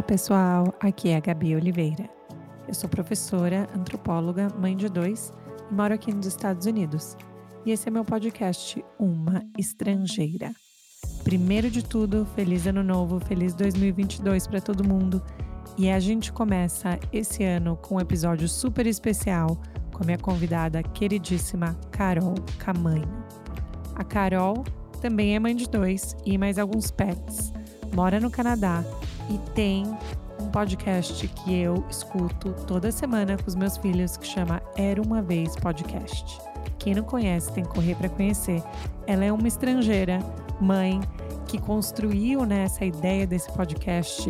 Olá pessoal, aqui é a Gabi Oliveira. Eu sou professora, antropóloga, mãe de 2 e moro aqui nos Estados Unidos. E esse é meu podcast Uma Estrangeira. Primeiro de tudo, feliz ano novo, feliz 2022 para todo mundo. E a gente começa esse ano com um episódio super especial com a minha convidada queridíssima Carol Camanho. A Carol também é mãe de 2 e mais alguns pets. Mora no Canadá e tem um podcast que eu escuto toda semana com os meus filhos que chama Era Uma Vez Podcast. Quem não conhece tem que correr para conhecer. Ela é uma estrangeira, mãe, que construiu, né, essa ideia desse podcast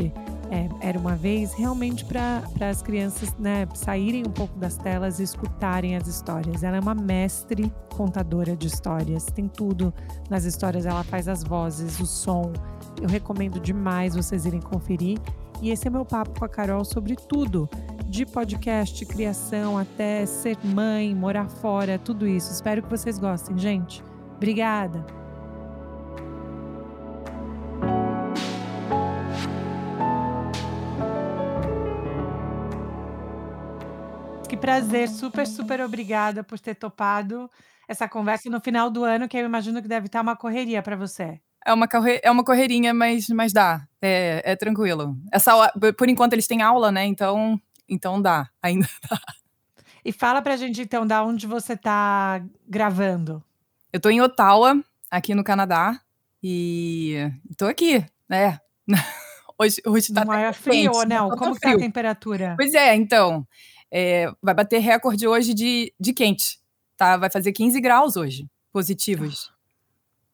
Era Uma Vez realmente para as crianças, né, saírem um pouco das telas e escutarem as histórias. Ela é uma mestre contadora de histórias, tem tudo nas histórias, ela faz as vozes, o som. Eu recomendo demais vocês irem conferir. E esse é meu papo com a Carol sobre tudo. De podcast, criação, até ser mãe, morar fora, tudo isso. Espero que vocês gostem, gente. Obrigada! Que prazer, super obrigada por ter topado essa conversa no final do ano, que eu imagino que deve estar uma correria para você. É uma correirinha, mas dá. É tranquilo. Essa aula, por enquanto eles têm aula, né? Então dá. Ainda dá. E fala pra gente, então, da onde você tá gravando. Eu tô em Ottawa, aqui no Canadá. E tô aqui, né? Hoje tá... Não é frio, quente, não? Como que tá a temperatura? Pois é, então. Vai bater recorde hoje de quente, tá? Vai fazer 15 graus hoje, positivos.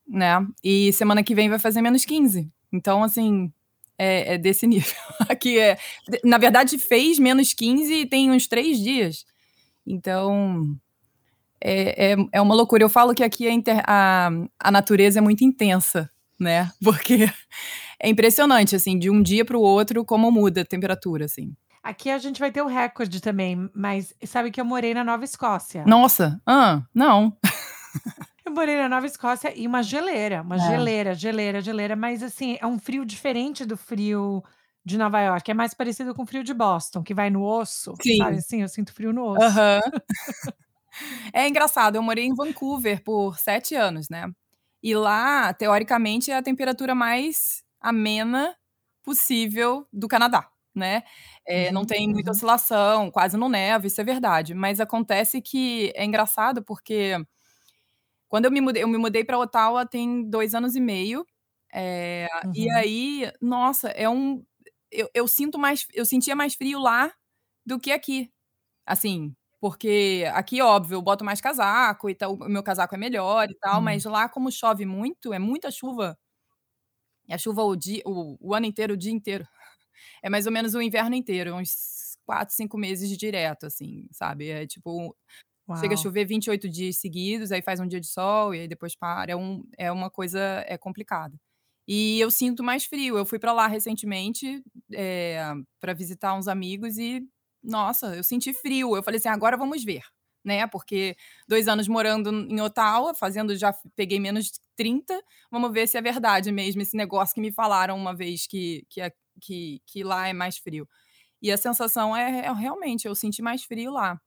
Né? E semana que vem vai fazer menos 15. Então, assim, é desse nível. Aqui é... Na verdade, fez menos 15 e tem uns 3 dias. Então, é uma loucura. Eu falo que aqui a natureza é muito intensa, né? Porque é impressionante, assim, de um dia para o outro, como muda a temperatura, assim. Aqui a gente vai ter o recorde também, mas sabe que eu morei na Nova Escócia. Nossa! Ah, não! Eu morei na Nova Escócia e uma geleira, mas assim, é um frio diferente do frio de Nova York, é mais parecido com o frio de Boston, que vai no osso, sim. Sabe assim, eu sinto frio no osso. Uhum. É engraçado, eu morei em Vancouver por 7 anos, né, e lá, teoricamente, é a temperatura mais amena possível do Canadá, né, não tem muita oscilação, quase não neva, isso é verdade, mas acontece que é engraçado porque... Quando eu me mudei para Ottawa tem 2 anos e meio, e aí, nossa, eu sentia mais frio lá do que aqui, assim, porque aqui, óbvio, eu boto mais casaco, e tal, o meu casaco é melhor e tal, mas lá, como chove muito, é muita chuva, e a chuva o ano inteiro, o dia inteiro, é mais ou menos o inverno inteiro, uns 4, 5 meses de direto, assim, sabe, é tipo... Uau. Chega a chover 28 dias seguidos, aí faz um dia de sol e aí depois para. É uma coisa complicada. E eu sinto mais frio. Eu fui para lá recentemente para visitar uns amigos e, nossa, eu senti frio. Eu falei assim, agora vamos ver, né? Porque 2 anos morando em Ottawa, já peguei menos 30. Vamos ver se é verdade mesmo esse negócio que me falaram uma vez que lá é mais frio. E a sensação é realmente, eu senti mais frio lá.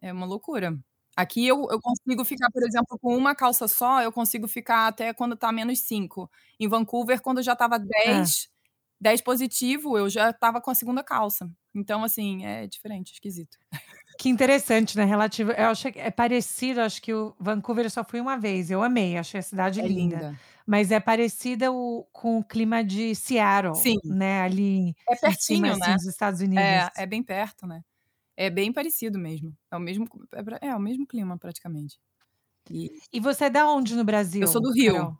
É uma loucura. Aqui eu consigo ficar, por exemplo, com uma calça só, eu consigo ficar até quando tá menos 5. Em Vancouver, quando eu já tava 10 positivo, eu já tava com a segunda calça. Então, assim, é diferente, esquisito. Que interessante, né? Relativo. Eu achei que é parecido, acho que o Vancouver eu só fui uma vez, eu amei, achei a cidade linda. Mas é parecida com o clima de Seattle, sim, né? Ali é pertinho, em cima, né? Assim, dos Estados Unidos. É bem perto, né? É bem parecido mesmo. É o mesmo clima, praticamente. E você é da onde no Brasil? Eu sou do Rio. Carol?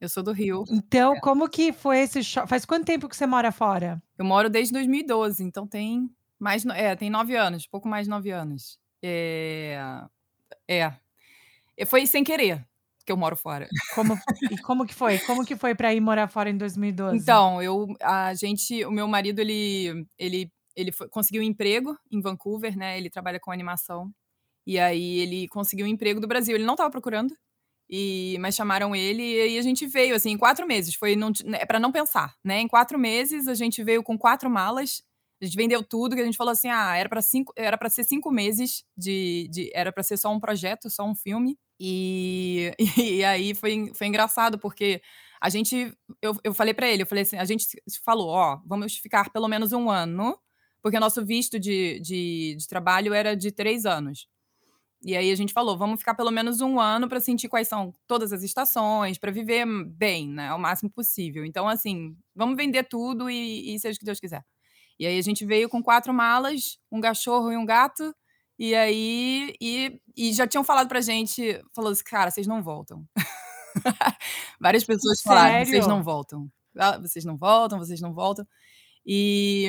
Eu sou do Rio. Então, como que foi esse choque? Faz quanto tempo que você mora fora? Eu moro desde 2012, então tem mais... tem 9 anos, pouco mais de 9 anos. Foi sem querer que eu moro fora. E como que foi? Como que foi para ir morar fora em 2012? Então, o meu marido, ele conseguiu um emprego em Vancouver, né? Ele trabalha com animação. E aí ele conseguiu um emprego do Brasil. Ele não estava procurando. Mas chamaram ele e a gente veio, assim, em 4 meses. É pra não pensar, né? Em 4 meses, a gente veio com 4 malas. A gente vendeu tudo, que a gente falou assim, era pra ser 5 meses, era pra ser só um projeto, só um filme. E aí foi engraçado, porque a gente, eu falei pra ele, eu falei assim, a gente falou, ó, vamos ficar pelo menos 1 ano, porque o nosso visto de trabalho era de 3 anos. E aí a gente falou, vamos ficar pelo menos 1 ano pra sentir quais são todas as estações, pra viver bem, né, o máximo possível. Então, assim, vamos vender tudo e seja o que Deus quiser. E aí a gente veio com 4 malas, um cachorro e um gato, e aí e já tinham falado pra gente, falou assim, cara, vocês não voltam. Várias pessoas falaram, vocês não voltam. Vocês não voltam, vocês não voltam. E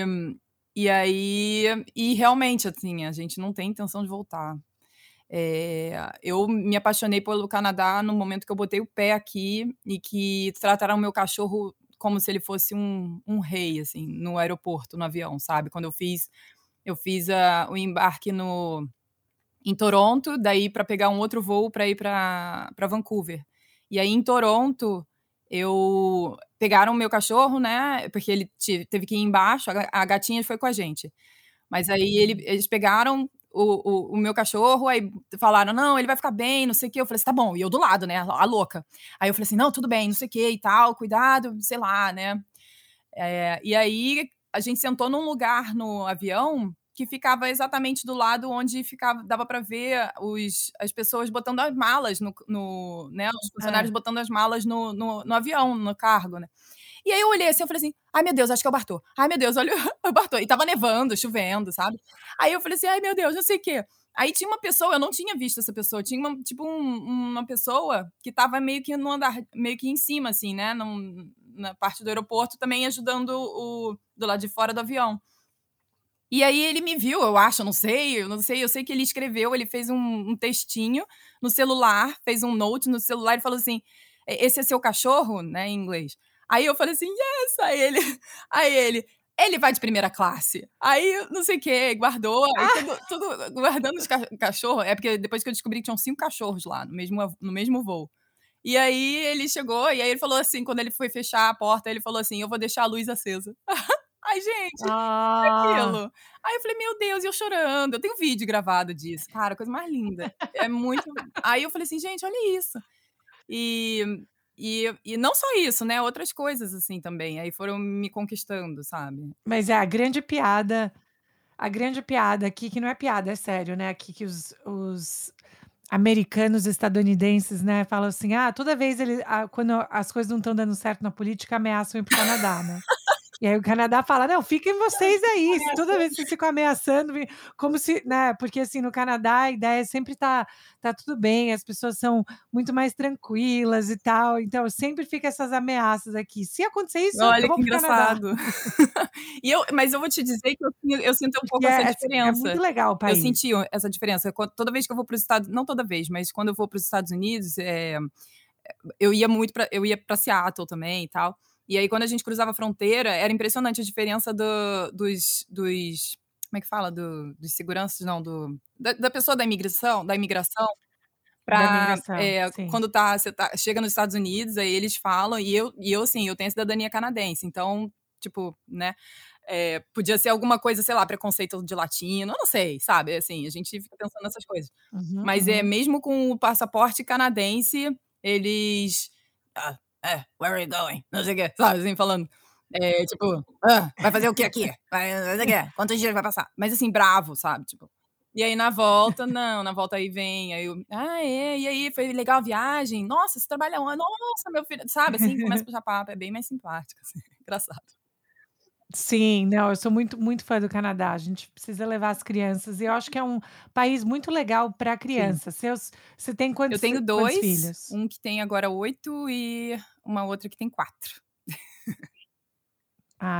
aí, e realmente, assim, a gente não tem intenção de voltar. Eu me apaixonei pelo Canadá no momento que eu botei o pé aqui e que trataram o meu cachorro como se ele fosse um rei, assim, no aeroporto, no avião, sabe? Quando eu fiz o embarque em Toronto, daí para pegar um outro voo para ir para Vancouver. E aí, em Toronto, pegaram o meu cachorro, né? Porque ele teve que ir embaixo, a gatinha foi com a gente. Mas aí eles pegaram o meu cachorro, aí falaram, não, ele vai ficar bem, não sei o que, eu falei assim, tá bom, e eu do lado, né, a louca, aí eu falei assim, não, tudo bem, não sei o que e tal, cuidado, sei lá, né, e aí a gente sentou num lugar no avião que ficava exatamente do lado onde dava pra ver as pessoas botando as malas né, os funcionários botando as malas no avião, no cargo, né. E aí eu olhei assim, eu falei assim, ai meu Deus, acho que é o Bartô. Ai meu Deus, olha o Bartô. E tava nevando, chovendo, sabe? Aí eu falei assim, ai meu Deus, não sei o quê. Aí tinha uma pessoa, eu não tinha visto essa pessoa, tinha uma pessoa que tava meio que no andar, meio que em cima, assim, né? Na parte do aeroporto, também ajudando do lado de fora do avião. E aí ele me viu, eu acho, eu não sei, eu sei que ele escreveu, ele fez um textinho no celular, fez um note no celular e falou assim, esse é seu cachorro, né, em inglês. Aí eu falei assim, yes, aí ele vai de primeira classe. Aí não sei o que, guardou, tudo guardando os cachorros. É porque depois que eu descobri que tinham 5 cachorros lá, no mesmo voo. E aí ele chegou, e aí ele falou assim, quando ele foi fechar a porta, ele falou assim, eu vou deixar a luz acesa. Ai, gente, aquilo. Aí eu falei, meu Deus, e eu chorando. Eu tenho vídeo gravado disso, cara, coisa mais linda. É muito... Aí eu falei assim, gente, olha isso. E não só isso, né? Outras coisas, assim, também. Aí foram me conquistando, sabe? Mas é a grande piada aqui, que não é piada, é sério, né? Aqui que os americanos, estadunidenses, né? Falam assim, toda vez quando as coisas não estão dando certo na política, ameaçam ir pro Canadá, né? E aí o Canadá fala, não, fiquem vocês aí. Toda vez que vocês ficam ameaçando, como se, né? Porque assim, no Canadá a ideia é sempre tá tudo bem, as pessoas são muito mais tranquilas e tal. Então sempre fica essas ameaças aqui. Se acontecer isso, olha que engraçado. Mas eu vou te dizer que eu sinto um pouco essa diferença. É muito legal o país. Eu senti essa diferença. Toda vez que eu vou para os Estados Unidos, não toda vez, mas quando eu vou para os Estados Unidos, eu ia para Seattle também e tal. E aí, quando a gente cruzava a fronteira, era impressionante a diferença dos como é que fala? Dos seguranças, não, da pessoa da imigração pra, quando chega nos Estados Unidos, aí eles falam, e eu assim, eu tenho a cidadania canadense, então, tipo, né, podia ser alguma coisa, sei lá, preconceito de latino, eu não sei, sabe, assim, a gente fica pensando nessas coisas. Uhum, mas mesmo com o passaporte canadense, eles... where are you going? Não sei o que, sabe, assim, falando. Tipo, vai fazer o que aqui? Não sei o que, quantos dias vai passar? Mas assim, bravo, sabe, tipo. E aí na volta aí vem, aí eu, e aí, foi legal a viagem? Nossa, você trabalha onde? Nossa, meu filho, sabe, assim, começa a puxar papo, é bem mais simpático, assim, engraçado. Sim, não, eu sou muito, muito fã do Canadá. A gente precisa levar as crianças. E eu acho que é um país muito legal para criança. Você tem quantos filhos? Eu tenho 2 filhos? Um que tem agora 8 e uma outra que tem 4.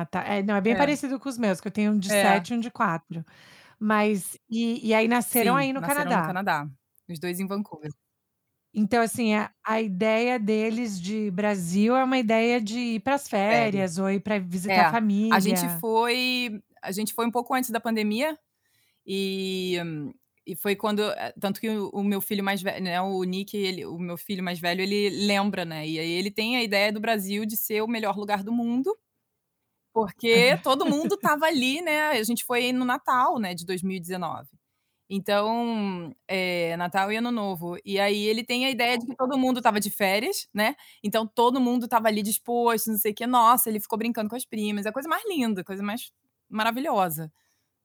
Tá. Não, é bem parecido com os meus, que eu tenho um de 7 e um de 4. Mas, e aí nasceram aí no Canadá. Nasceram no Canadá, os 2 em Vancouver. Então, assim, a ideia deles de Brasil é uma ideia de ir para as férias ou ir para visitar a família. A gente foi um pouco antes da pandemia e E foi quando, tanto que o meu filho mais velho, né, o Nick, o meu filho mais velho, ele lembra, né, e aí ele tem a ideia do Brasil de ser o melhor lugar do mundo, porque todo mundo tava ali, né, a gente foi no Natal, né, de 2019, então, Natal e Ano Novo, e aí ele tem a ideia de que todo mundo tava de férias, né, então todo mundo tava ali disposto, não sei o que, nossa, ele ficou brincando com as primas, é a coisa mais linda, a coisa mais maravilhosa.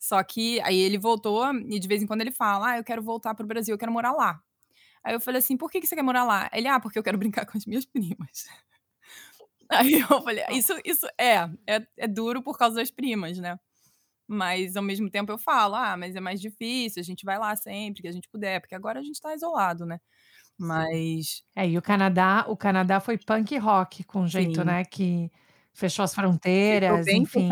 Só que aí ele voltou e de vez em quando ele fala, eu quero voltar pro Brasil, eu quero morar lá. Aí eu falei assim, por que você quer morar lá? Ele, porque eu quero brincar com as minhas primas. Aí eu falei, isso é duro por causa das primas, né? Mas ao mesmo tempo eu falo, mas é mais difícil, a gente vai lá sempre que a gente puder, porque agora a gente tá isolado, né? Mas... e o Canadá foi punk rock com um jeito, sim, né, que... Fechou as fronteiras, enfim,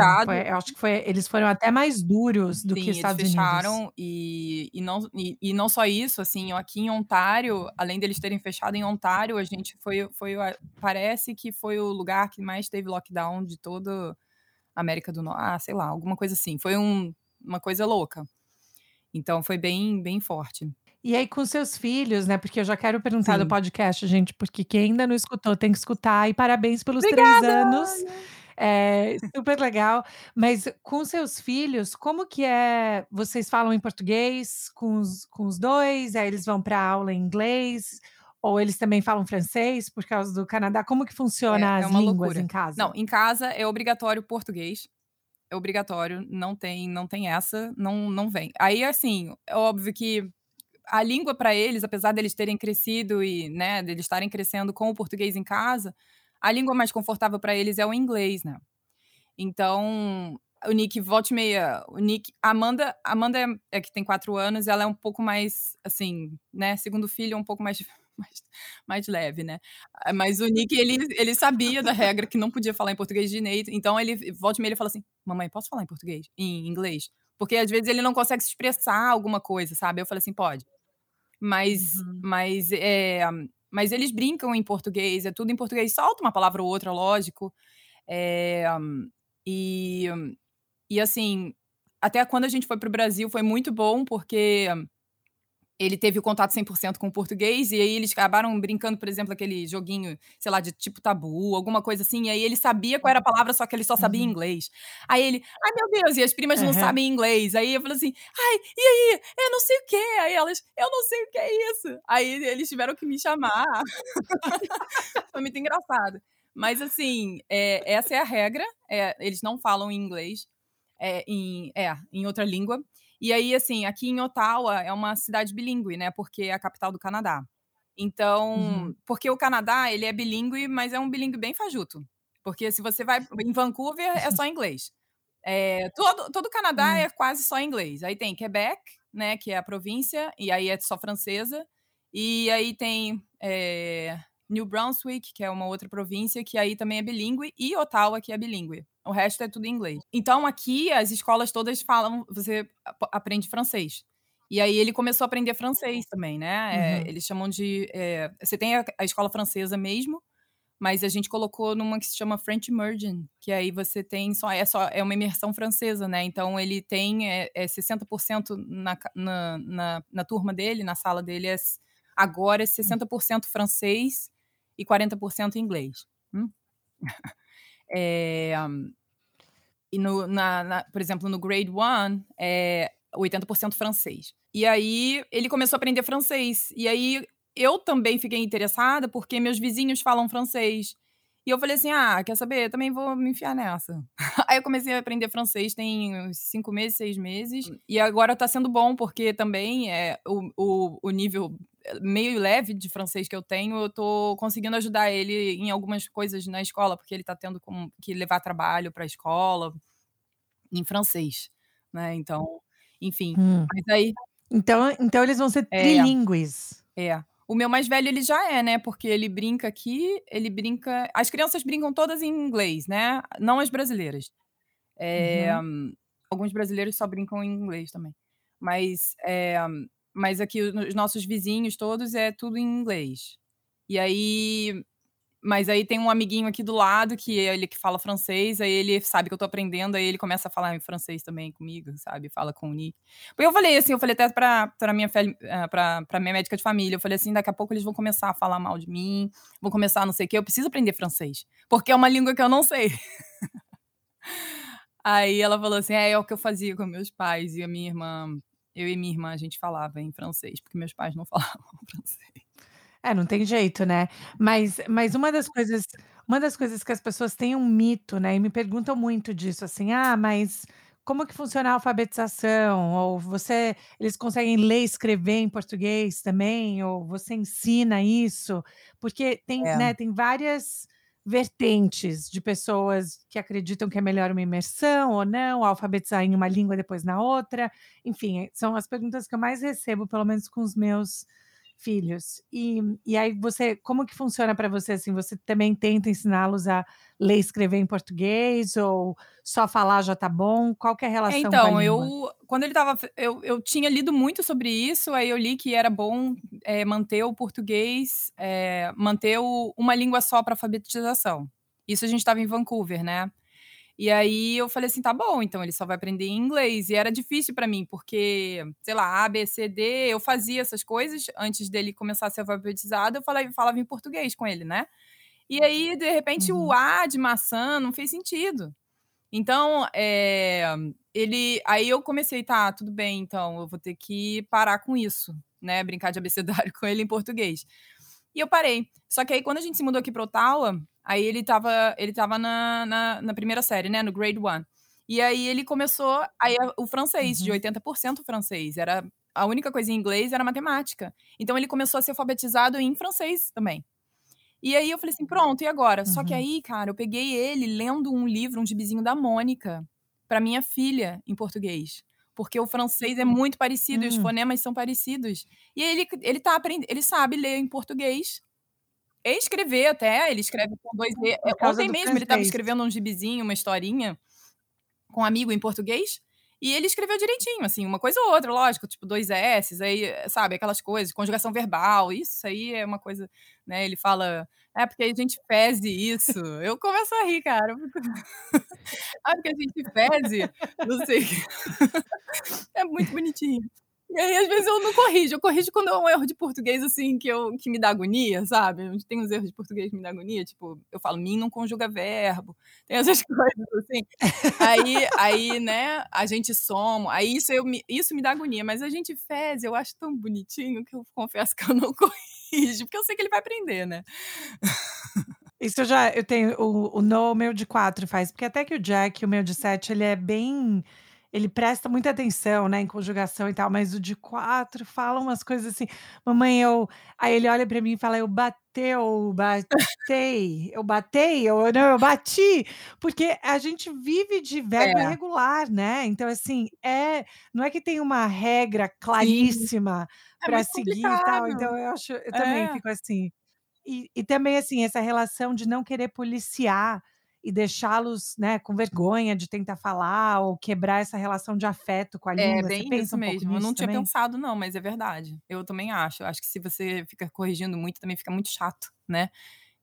eu acho que eles foram até mais duros do que Estados Unidos. Sim, eles fecharam e não só isso, assim, aqui em Ontário, além deles terem fechado em Ontário, a gente foi parece que foi o lugar que mais teve lockdown de toda a América do Norte, sei lá, alguma coisa assim, foi uma coisa louca, então foi bem, bem forte. E aí com seus filhos, né? Porque eu já quero perguntar, sim, do podcast, gente, porque quem ainda não escutou tem que escutar. E parabéns pelos 3 anos. É super legal. Mas com seus filhos, como que é? Vocês falam em português com os dois? Aí eles vão para aula em inglês? Ou eles também falam francês por causa do Canadá? Como que funciona as línguas loucura. Em casa? Não, em casa é obrigatório português. É obrigatório. Não tem essa. Não vem. Aí, assim, é óbvio que a língua para eles, apesar deles terem crescido e, né, deles estarem crescendo com o português em casa, a língua mais confortável para eles é o inglês, né? Então, o Nick, volta e meia, Amanda que tem 4 anos, ela é um pouco mais, assim, né, segundo filho, um pouco mais leve, né? Mas o Nick, ele sabia da regra que não podia falar em português direito, então ele, volta e meia, ele fala assim, mamãe, posso falar em português? Em inglês? Porque às vezes ele não consegue se expressar alguma coisa, sabe? Eu falei assim, pode. Mas eles brincam em português, é tudo em português, solta uma palavra ou outra, lógico. E assim, até quando a gente foi pro Brasil foi muito bom, porque ele teve o contato 100% com o português, e aí eles acabaram brincando, por exemplo, aquele joguinho, sei lá, de tipo tabu, alguma coisa assim, e aí ele sabia qual era a palavra, só que ele só sabia inglês. Aí ele, ai meu Deus, e as primas não sabem inglês. Aí eu falei assim, ai, e aí? Eu não sei o quê. Aí elas, eu não sei o que é isso. Aí eles tiveram que me chamar. Foi muito engraçado. Mas assim, essa é a regra, eles não falam inglês, em outra língua. E aí, assim, aqui em Ottawa é uma cidade bilíngue, né? Porque é a capital do Canadá. Então, porque o Canadá, ele é bilíngue, mas é um bilíngue bem fajuto. Porque se você vai em Vancouver, é só inglês. Todo o Canadá é quase só inglês. Aí tem Quebec, né? Que é a província, e aí é só francesa. E aí tem New Brunswick, que é uma outra província, que aí também é bilíngue, e Ottawa, que é bilíngue. O resto é tudo em inglês. Então, aqui, as escolas todas falam... Você aprende francês. E aí, ele começou a aprender francês também, né? Eles chamam de... você tem a escola francesa mesmo, mas a gente colocou numa que se chama French Immersion, que aí você tem só uma imersão francesa, né? Então, ele tem 60% na turma dele, na sala dele. Agora, é 60% francês e 40% inglês. E por exemplo, no grade 1 é 80% francês. E aí ele começou a aprender francês. E aí eu também fiquei interessada porque meus vizinhos falam francês. E eu falei assim, quer saber? Eu também vou me enfiar nessa. Aí eu comecei a aprender francês tem 5 meses, 6 meses. E agora tá sendo bom porque também o nível meio leve de francês que eu tenho, eu tô conseguindo ajudar ele em algumas coisas na escola, porque ele tá tendo que levar trabalho pra escola em francês, né? Então, enfim. Mas aí... Então eles vão ser trilingües. O meu mais velho, ele já né? Porque ele brinca aqui, ele brinca... As crianças brincam todas em inglês, né? Não as brasileiras. Alguns brasileiros só brincam em inglês também. Mas aqui, os nossos vizinhos todos, é tudo em inglês. E aí... Mas aí tem um amiguinho aqui do lado, que é ele que fala francês, aí ele sabe que eu tô aprendendo, aí ele começa a falar em francês também comigo, sabe? Fala com o Nick. Porque eu falei assim, eu falei até pra minha médica de família, eu falei assim, daqui a pouco eles vão começar a falar mal de mim, vão começar a não sei o quê, eu preciso aprender francês, porque é uma língua que eu não sei. Aí ela falou assim, é o que eu fazia com meus pais, e a minha irmã, eu e minha irmã, a gente falava em francês, porque meus pais não falavam francês. É, não tem jeito, né? Mas uma das coisas que as pessoas têm um mito, né? E me perguntam muito disso, assim, mas como que funciona a alfabetização? Ou eles conseguem ler e escrever em português também? Ou você ensina isso? Porque tem várias vertentes de pessoas que acreditam que é melhor uma imersão ou não, alfabetizar em uma língua depois na outra. Enfim, são as perguntas que eu mais recebo, pelo menos com os meus filhos. E aí você, como que funciona para você, assim, você também tenta ensiná-los a ler e escrever em português ou só falar já tá bom? Qual que é a relação com a língua? Então, quando ele tava, eu tinha lido muito sobre isso, aí eu li que era bom manter o português, manter uma língua só para alfabetização. Isso a gente estava em Vancouver, né? E aí eu falei assim, tá bom, então ele só vai aprender inglês. E era difícil pra mim, porque, sei lá, A, B, C, D, eu fazia essas coisas antes dele começar a ser alfabetizado, eu falava em português com ele, né? E aí, de repente, o A de maçã não fez sentido. Então, aí eu comecei, tá, tudo bem, então eu vou ter que parar com isso, né? Brincar de abecedário com ele em português. E eu parei. Só que aí, quando a gente se mudou aqui pra Ottawa, aí ele tava na primeira série, né? No grade 1. E aí ele começou... Aí o francês, de 80% francês. Era, a única coisa em inglês era matemática. Então ele começou a ser alfabetizado em francês também. E aí eu falei assim, pronto, e agora? Só que aí, cara, eu peguei ele lendo um livro, um gibizinho da Mônica, pra minha filha, em português. Porque o francês é muito parecido, e os fonemas são parecidos. E ele tá aprendendo, ele sabe ler em português. Escrever até, ele escreve com 2 E. Ontem mesmo ele estava escrevendo um gibizinho, uma historinha, com um amigo em português, e ele escreveu direitinho, assim, uma coisa ou outra, lógico, tipo 2 S's, aí, sabe, aquelas coisas, conjugação verbal, isso aí é uma coisa, né, ele fala, porque a gente pese isso. Eu começo a rir, cara. Porque a gente pese, não sei. É muito bonitinho. E aí, às vezes, eu não corrijo. Eu corrijo quando é um erro de português, assim, que me dá agonia, sabe? Tem uns erros de português que me dá agonia, tipo, eu falo, mim não conjuga verbo. Tem essas coisas, assim. Aí, né, a gente soma. Aí, isso me dá agonia. Mas a gente fez, eu acho tão bonitinho que eu confesso que eu não corrijo. Porque eu sei que ele vai aprender, né? Isso eu tenho... O No, o meu de 4 faz. Porque até que o Jack, o meu de 7, ele é bem... Ele presta muita atenção, né, em conjugação e tal, mas o de 4 fala umas coisas assim, mamãe, eu... Aí ele olha pra mim e fala, eu bati, porque a gente vive de verbo irregular, né, então assim, não é que tem uma regra claríssima pra seguir e tal, então eu também fico assim. E também assim, essa relação de não querer policiar e deixá-los, né, com vergonha de tentar falar ou quebrar essa relação de afeto com a língua. É bem isso mesmo. Eu não tinha pensado, não, mas é verdade. Eu também acho. Acho que se você fica corrigindo muito, também fica muito chato, né?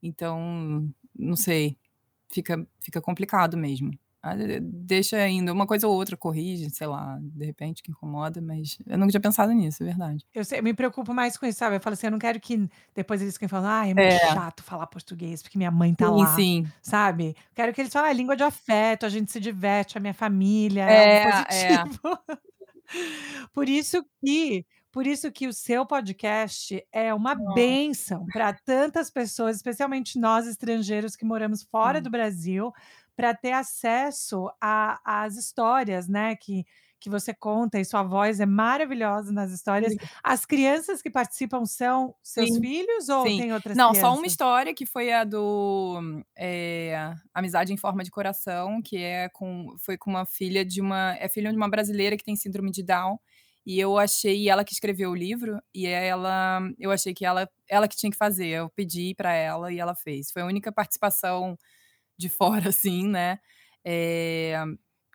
Então, não sei. Fica complicado mesmo. Deixa ainda uma coisa ou outra, corrige, sei lá, de repente que incomoda, mas eu nunca tinha pensado nisso, é verdade. Eu me preocupo mais com isso, sabe? Eu falo assim, eu não quero que depois eles fiquem falando, é muito chato falar português, porque minha mãe tá lá, sabe? Quero que eles falem, língua de afeto, a gente se diverte, a minha família, positivo. Por isso que o seu podcast é uma bênção para tantas pessoas, especialmente nós estrangeiros que moramos fora do Brasil, para ter acesso às histórias, né, que você conta, e sua voz é maravilhosa nas histórias. Sim. As crianças que participam são seus filhos ou tem outras crianças? Não, só uma história, que foi a do Amizade em Forma de Coração, que foi com uma filha de uma... É filha de uma brasileira que tem síndrome de Down, e eu achei ela que escreveu o livro, e eu achei que ela que tinha que fazer. Eu pedi para ela e ela fez. Foi a única participação de fora, assim, né,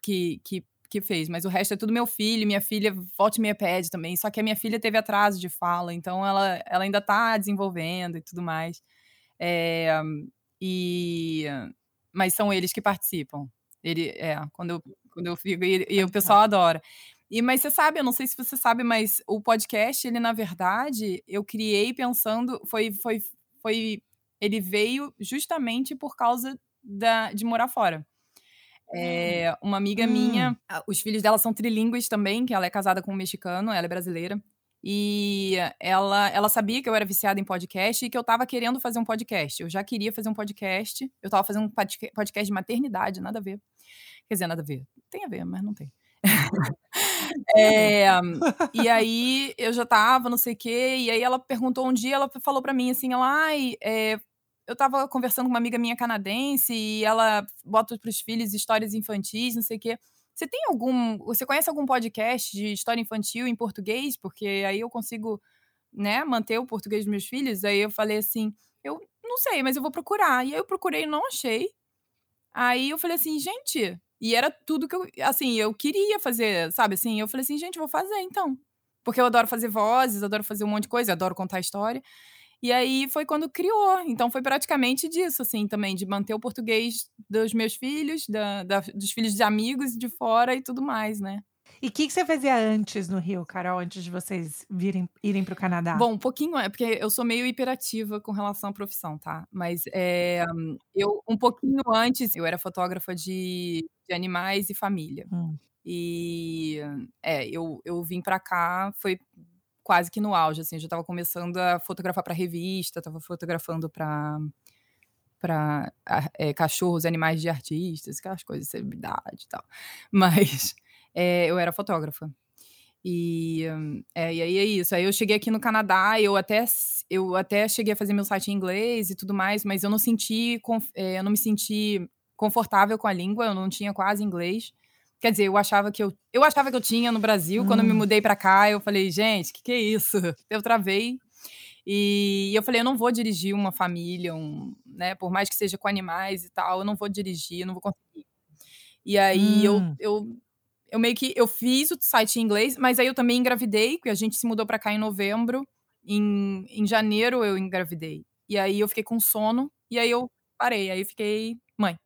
que fez, mas o resto é tudo meu filho, minha filha volta e meia pede também, só que a minha filha teve atraso de fala, então ela ainda tá desenvolvendo e tudo mais, Mas são eles que participam. Quando eu fico... E o pessoal adora. Mas você sabe, eu não sei se você sabe, mas o podcast, ele, na verdade, eu criei pensando... Ele veio justamente por causa de morar fora. Uma amiga minha, os filhos dela são trilingües também, que ela é casada com um mexicano, ela é brasileira. E ela sabia que eu era viciada em podcast e que eu tava querendo fazer um podcast. Eu já queria fazer um podcast. Eu tava fazendo um podcast de maternidade, nada a ver. Quer dizer, nada a ver. Tem a ver, mas não tem. E aí eu já tava, não sei o quê. E aí ela perguntou um dia, ela falou pra mim assim, eu tava conversando com uma amiga minha canadense e ela bota pros filhos histórias infantis, não sei o quê. Você conhece algum podcast de história infantil em português? Porque aí eu consigo, né, manter o português dos meus filhos. Aí eu falei assim, eu não sei, mas eu vou procurar. E aí eu procurei e não achei. Aí eu falei assim, gente... E era tudo que eu queria fazer, sabe? Assim, eu falei assim, gente, vou fazer então. Porque eu adoro fazer vozes, adoro fazer um monte de coisa, adoro contar história. E aí foi quando criou. Então foi praticamente disso, assim, também, de manter o português dos meus filhos, dos filhos de amigos de fora e tudo mais, né? E o que você fazia antes no Rio, Carol, antes de vocês irem pro Canadá? Bom, um pouquinho, porque eu sou meio hiperativa com relação à profissão, tá? Mas eu, um pouquinho antes, eu era fotógrafa de animais e família. E eu vim pra cá, foi quase que no auge, assim, eu já tava começando a fotografar pra revista, tava fotografando pra cachorros, animais de artistas, aquelas coisas, celebridade e tal. Mas... eu era fotógrafa. E aí é isso. Aí eu cheguei aqui no Canadá, eu até cheguei a fazer meu site em inglês e tudo mais, mas eu não senti, eu não me senti confortável com a língua, eu não tinha quase inglês. Quer dizer, eu achava que eu tinha no Brasil. Quando eu me mudei pra cá, eu falei, gente, que é isso? Eu travei. E eu falei, eu não vou dirigir uma família, né, por mais que seja com animais e tal, eu não vou dirigir, eu não vou conseguir. E aí eu meio que, eu fiz o site em inglês, mas aí eu também engravidei, porque a gente se mudou pra cá em novembro, em janeiro eu engravidei, e aí eu fiquei com sono, e aí eu parei, aí eu fiquei mãe.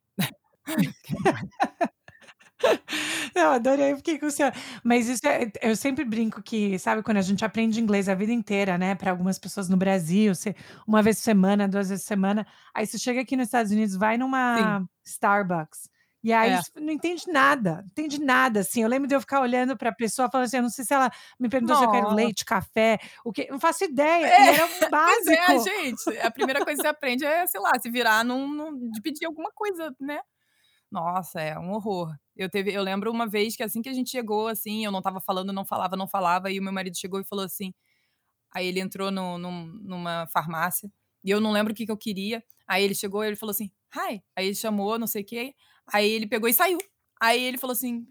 Não, adorei, eu fiquei com sono. Mas isso eu sempre brinco que, sabe, quando a gente aprende inglês a vida inteira, né, pra algumas pessoas no Brasil, uma vez por semana, 2 vezes por semana, aí você chega aqui nos Estados Unidos, vai numa Starbucks, e aí não entende nada, assim. Eu lembro de eu ficar olhando pra pessoa, falando assim, eu não sei se ela me perguntou se eu quero leite, café, o quê, não faço ideia, era um básico. Pois gente, a primeira coisa que você aprende é, sei lá, se virar, de pedir alguma coisa, né? Nossa, é um horror. Eu lembro uma vez que assim que a gente chegou, assim, eu não tava falando, não falava, e o meu marido chegou e falou assim, aí ele entrou numa farmácia, e eu não lembro o que eu queria, aí ele chegou e ele falou assim, hi, aí ele chamou, não sei o quê. Aí ele pegou e saiu. Aí ele falou assim,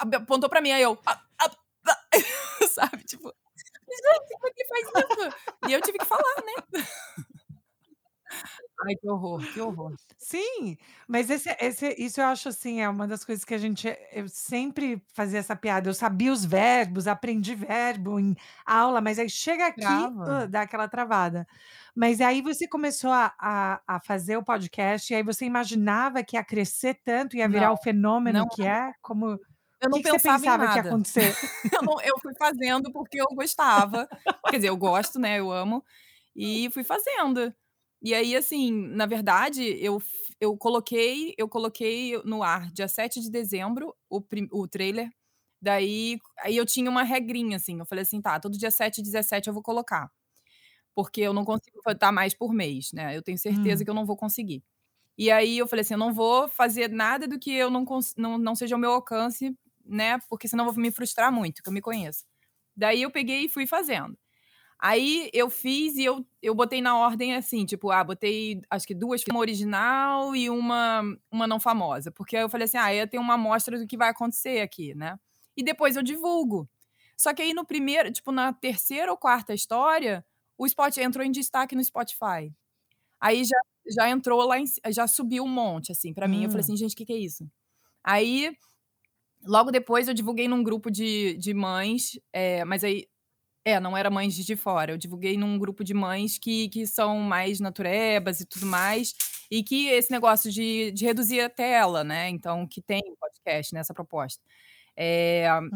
apontou pra mim, aí eu... sabe, tipo... Por que faz isso? E eu tive que falar, né? Ai, que horror, que horror. Sim, mas isso eu acho assim, é uma das coisas que eu sempre fazia essa piada, eu sabia os verbos, aprendi verbo em aula, mas aí chega aqui, dá aquela travada. Mas aí você começou a fazer o podcast, e aí você imaginava que ia crescer tanto, ia virar o fenômeno que é? Como... Eu não pensava em nada. Que ia acontecer? Eu fui fazendo porque eu gostava, quer dizer, eu gosto, né, eu amo, e fui fazendo. E aí, assim, na verdade, eu coloquei no ar, dia 7 de dezembro, o trailer. Daí, aí eu tinha uma regrinha, assim. Eu falei assim, tá, todo dia 7 e 17 eu vou colocar. Porque eu não consigo botar mais por mês, né? Eu tenho certeza que eu não vou conseguir. E aí eu falei assim, eu não vou fazer nada do que eu não seja ao meu alcance, né? Porque senão eu vou me frustrar muito, que eu me conheço. Daí eu peguei e fui fazendo. Aí eu fiz e eu botei na ordem assim, tipo, botei acho que 2, uma original e uma não famosa. Porque aí eu falei assim, eu tenho uma amostra do que vai acontecer aqui, né? E depois eu divulgo. Só que aí no primeiro, tipo, na terceira ou quarta história, o Spotify entrou em destaque no Spotify. Aí já entrou lá, já subiu um monte, assim, pra mim. Eu falei assim, gente, o que é isso? Aí, logo depois eu divulguei num grupo de mães, mas aí... Não era mães de fora. Eu divulguei num grupo de mães que são mais naturebas e tudo mais. E que esse negócio de reduzir a tela, né? Então, que tem o podcast, né? Essa proposta.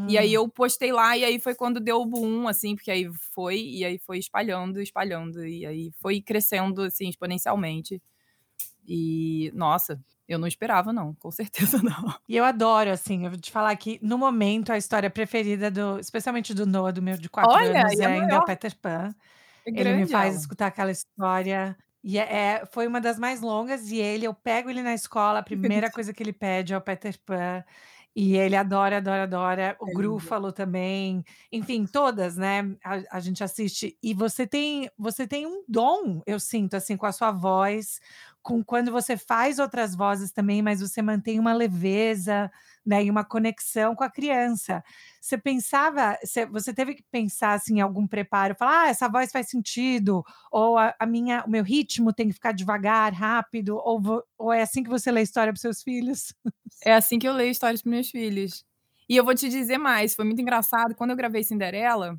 E aí eu postei lá, e aí foi quando deu o boom, assim, porque aí foi, e aí foi espalhando, e aí foi crescendo, assim, exponencialmente. E, nossa, eu não esperava, não, com certeza não. E eu adoro, assim, eu vou te falar que, no momento, a história preferida, especialmente do Noah, do meu de 4 anos, é o Peter Pan. É grande, ele me faz escutar aquela história... E foi uma das mais longas, e eu pego ele na escola, a primeira coisa que ele pede é o Peter Pan, e ele adora, o Grúfalo também, enfim, todas, né, a gente assiste, e você tem um dom, eu sinto, assim, com a sua voz, com quando você faz outras vozes também, mas você mantém uma leveza, né, e uma conexão com a criança. Você pensava, você teve que pensar, assim, em algum preparo, falar, essa voz faz sentido, ou o meu ritmo tem que ficar devagar, rápido, ou é assim que você lê história para seus filhos? É assim que eu leio histórias para meus filhos. E eu vou te dizer mais, foi muito engraçado, quando eu gravei Cinderela,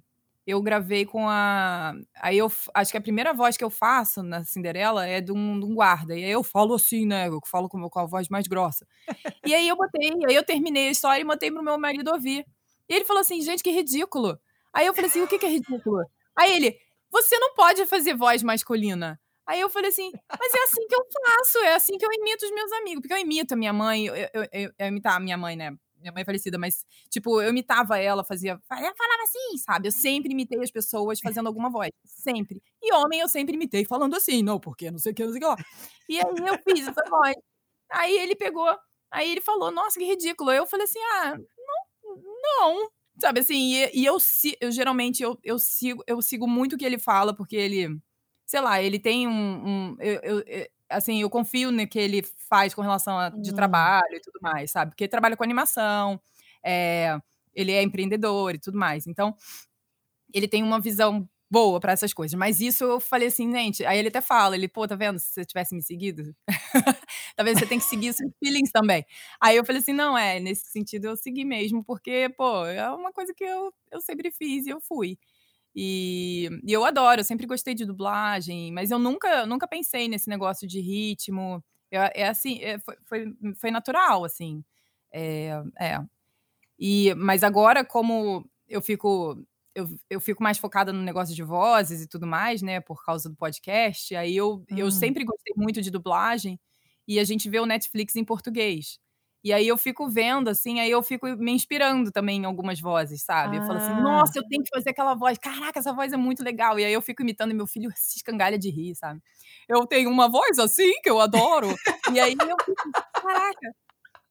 eu gravei com a... Aí eu acho que a primeira voz que eu faço na Cinderela é de um guarda. E aí eu falo assim, né? Eu falo com a voz mais grossa. E aí eu botei, aí eu terminei a história e botei pro meu marido ouvir. E ele falou assim, gente, que ridículo. Aí eu falei assim, o que é ridículo? Aí ele, você não pode fazer voz masculina. Aí eu falei assim, mas é assim que eu faço, é assim que eu imito os meus amigos. Porque eu imito a minha mãe, eu imitava a minha mãe, né? Minha mãe é falecida, mas, tipo, eu imitava ela, ela falava assim, sabe? Eu sempre imitei as pessoas fazendo alguma voz, sempre. E homem eu sempre imitei falando assim, não, porque não sei o que lá. E aí eu fiz essa voz. Aí ele pegou, aí ele falou, nossa, que ridículo. Eu falei assim, não, sabe, assim, e eu geralmente, eu sigo muito o que ele fala, porque ele, sei lá, ele tem assim, eu confio no que ele faz com relação de trabalho e tudo mais, sabe? Porque ele trabalha com animação, ele é empreendedor e tudo mais. Então, ele tem uma visão boa para essas coisas. Mas isso eu falei assim, gente... Aí ele até fala, tá vendo? Se você tivesse me seguido... talvez você tenha que seguir os seus feelings também. Aí eu falei assim, não, nesse sentido eu segui mesmo, porque, é uma coisa que eu sempre fiz e eu fui. E eu adoro, eu sempre gostei de dublagem, mas eu nunca pensei nesse negócio de ritmo. Foi natural, assim. Mas agora, como eu fico mais focada no negócio de vozes e tudo mais, né, por causa do podcast, aí eu sempre gostei muito de dublagem, e a gente vê o Netflix em português. E aí eu fico vendo, assim, aí eu fico me inspirando também em algumas vozes, sabe? Eu falo assim, nossa, eu tenho que fazer aquela voz. Caraca, essa voz é muito legal. E aí eu fico imitando e meu filho se escangalha de rir, sabe? Eu tenho uma voz assim, que eu adoro. E aí eu fico, caraca,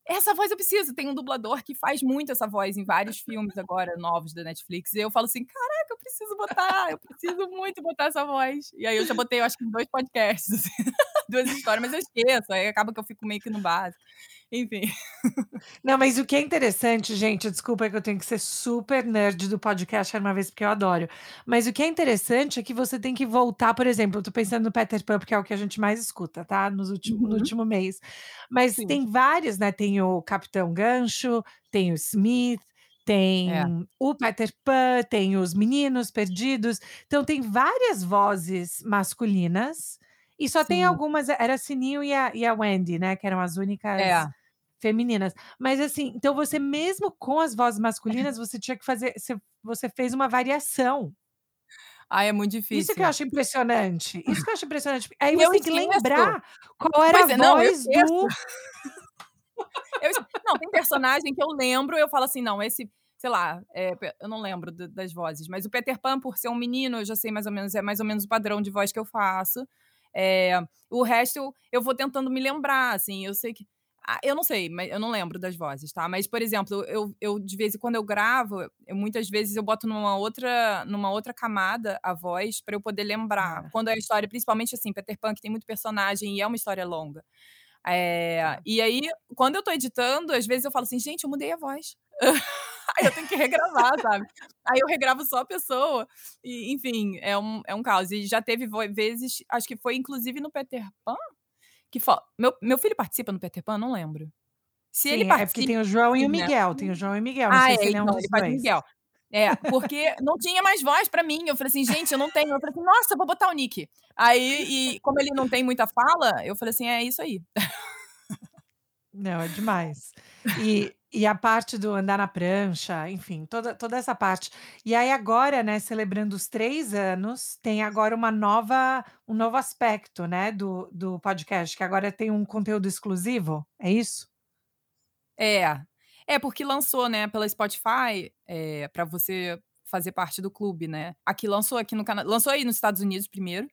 essa voz eu preciso. Tem um dublador que faz muito essa voz em vários filmes agora novos da Netflix. E eu falo assim, caraca, eu preciso muito botar essa voz. E aí eu já botei, eu acho que 2 podcasts, assim. 2 histórias, mas eu esqueço, aí acaba que eu fico meio que no básico. Enfim. Não, mas o que é interessante, gente, desculpa que eu tenho que ser super nerd do podcast uma vez, porque eu adoro. Mas o que é interessante é que você tem que voltar, por exemplo, eu tô pensando no Peter Pan, porque é o que a gente mais escuta, tá? No último mês. Mas sim, tem vários, né? Tem o Capitão Gancho, tem o Smith, tem o Peter Pan, tem os Meninos Perdidos. Então, tem várias vozes masculinas. E só tem algumas, era a Sininho e a Wendy, né? Que eram as únicas femininas. Mas assim, então você mesmo com as vozes masculinas, você tinha que fazer, você fez uma variação. Ah, é muito difícil. Isso que eu acho impressionante. Aí você tem que lembrar qual era a voz do... Tem personagem que eu lembro, eu falo assim, não, esse... Sei lá, eu não lembro das vozes, mas o Peter Pan, por ser um menino, eu já sei mais ou menos, é mais ou menos o padrão de voz que eu faço. O resto eu vou tentando me lembrar, assim, eu sei que... eu não sei, mas eu não lembro das vozes, tá? Mas, por exemplo, eu de vez em quando eu gravo, muitas vezes eu boto numa outra camada a voz pra eu poder lembrar. Quando é a história, principalmente assim, Peter Pan, que tem muito personagem e é uma história longa. E aí, quando eu tô editando, às vezes eu falo assim, gente, eu mudei a voz. Aí eu tenho que regravar, sabe? Aí eu regravo só a pessoa. E, enfim, é um caos. E já teve vezes, acho que foi inclusive no Peter Pan, que meu filho participa no Peter Pan? Não lembro. Se ele participa, porque tem o João e o Miguel. Não sei se ele é um dos dois. Ele faz o Miguel. É, porque não tinha mais voz pra mim. Eu falei assim, gente, eu não tenho. Eu falei assim, nossa, vou botar o Nick. Aí, e como ele não tem muita fala, eu falei assim, é isso aí. Não, é demais. E a parte do andar na prancha, enfim, toda essa parte. E aí agora, né, celebrando os 3 anos, tem agora um novo aspecto, né, do podcast, que agora tem um conteúdo exclusivo, é isso? É porque lançou, né, pela Spotify, para você fazer parte do clube, né? Aqui lançou aqui no Canadá, lançou aí nos Estados Unidos primeiro,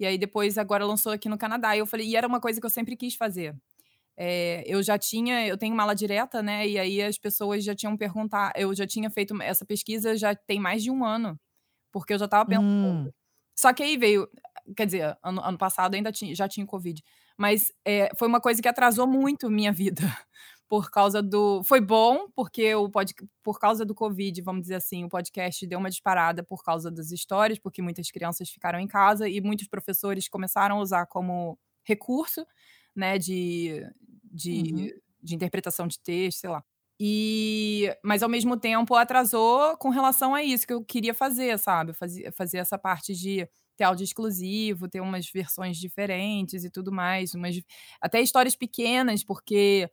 e aí depois agora lançou aqui no Canadá. E eu falei, e era uma coisa que eu sempre quis fazer. Eu tenho mala direta, né? E aí as pessoas já tinham perguntado, eu já tinha feito essa pesquisa já tem mais de 1 ano, porque eu já tava pensando. Só que aí veio, quer dizer, ano passado ainda já tinha Covid, mas foi uma coisa que atrasou muito minha vida. Por causa do... Foi bom, porque por causa do Covid, vamos dizer assim, o podcast deu uma disparada por causa das histórias, porque muitas crianças ficaram em casa e muitos professores começaram a usar como recurso, né, de interpretação de texto, sei lá. Mas, ao mesmo tempo, atrasou com relação a isso que eu queria fazer, sabe? Fazer essa parte de... ter áudio exclusivo, ter umas versões diferentes e tudo mais. Até histórias pequenas, porque...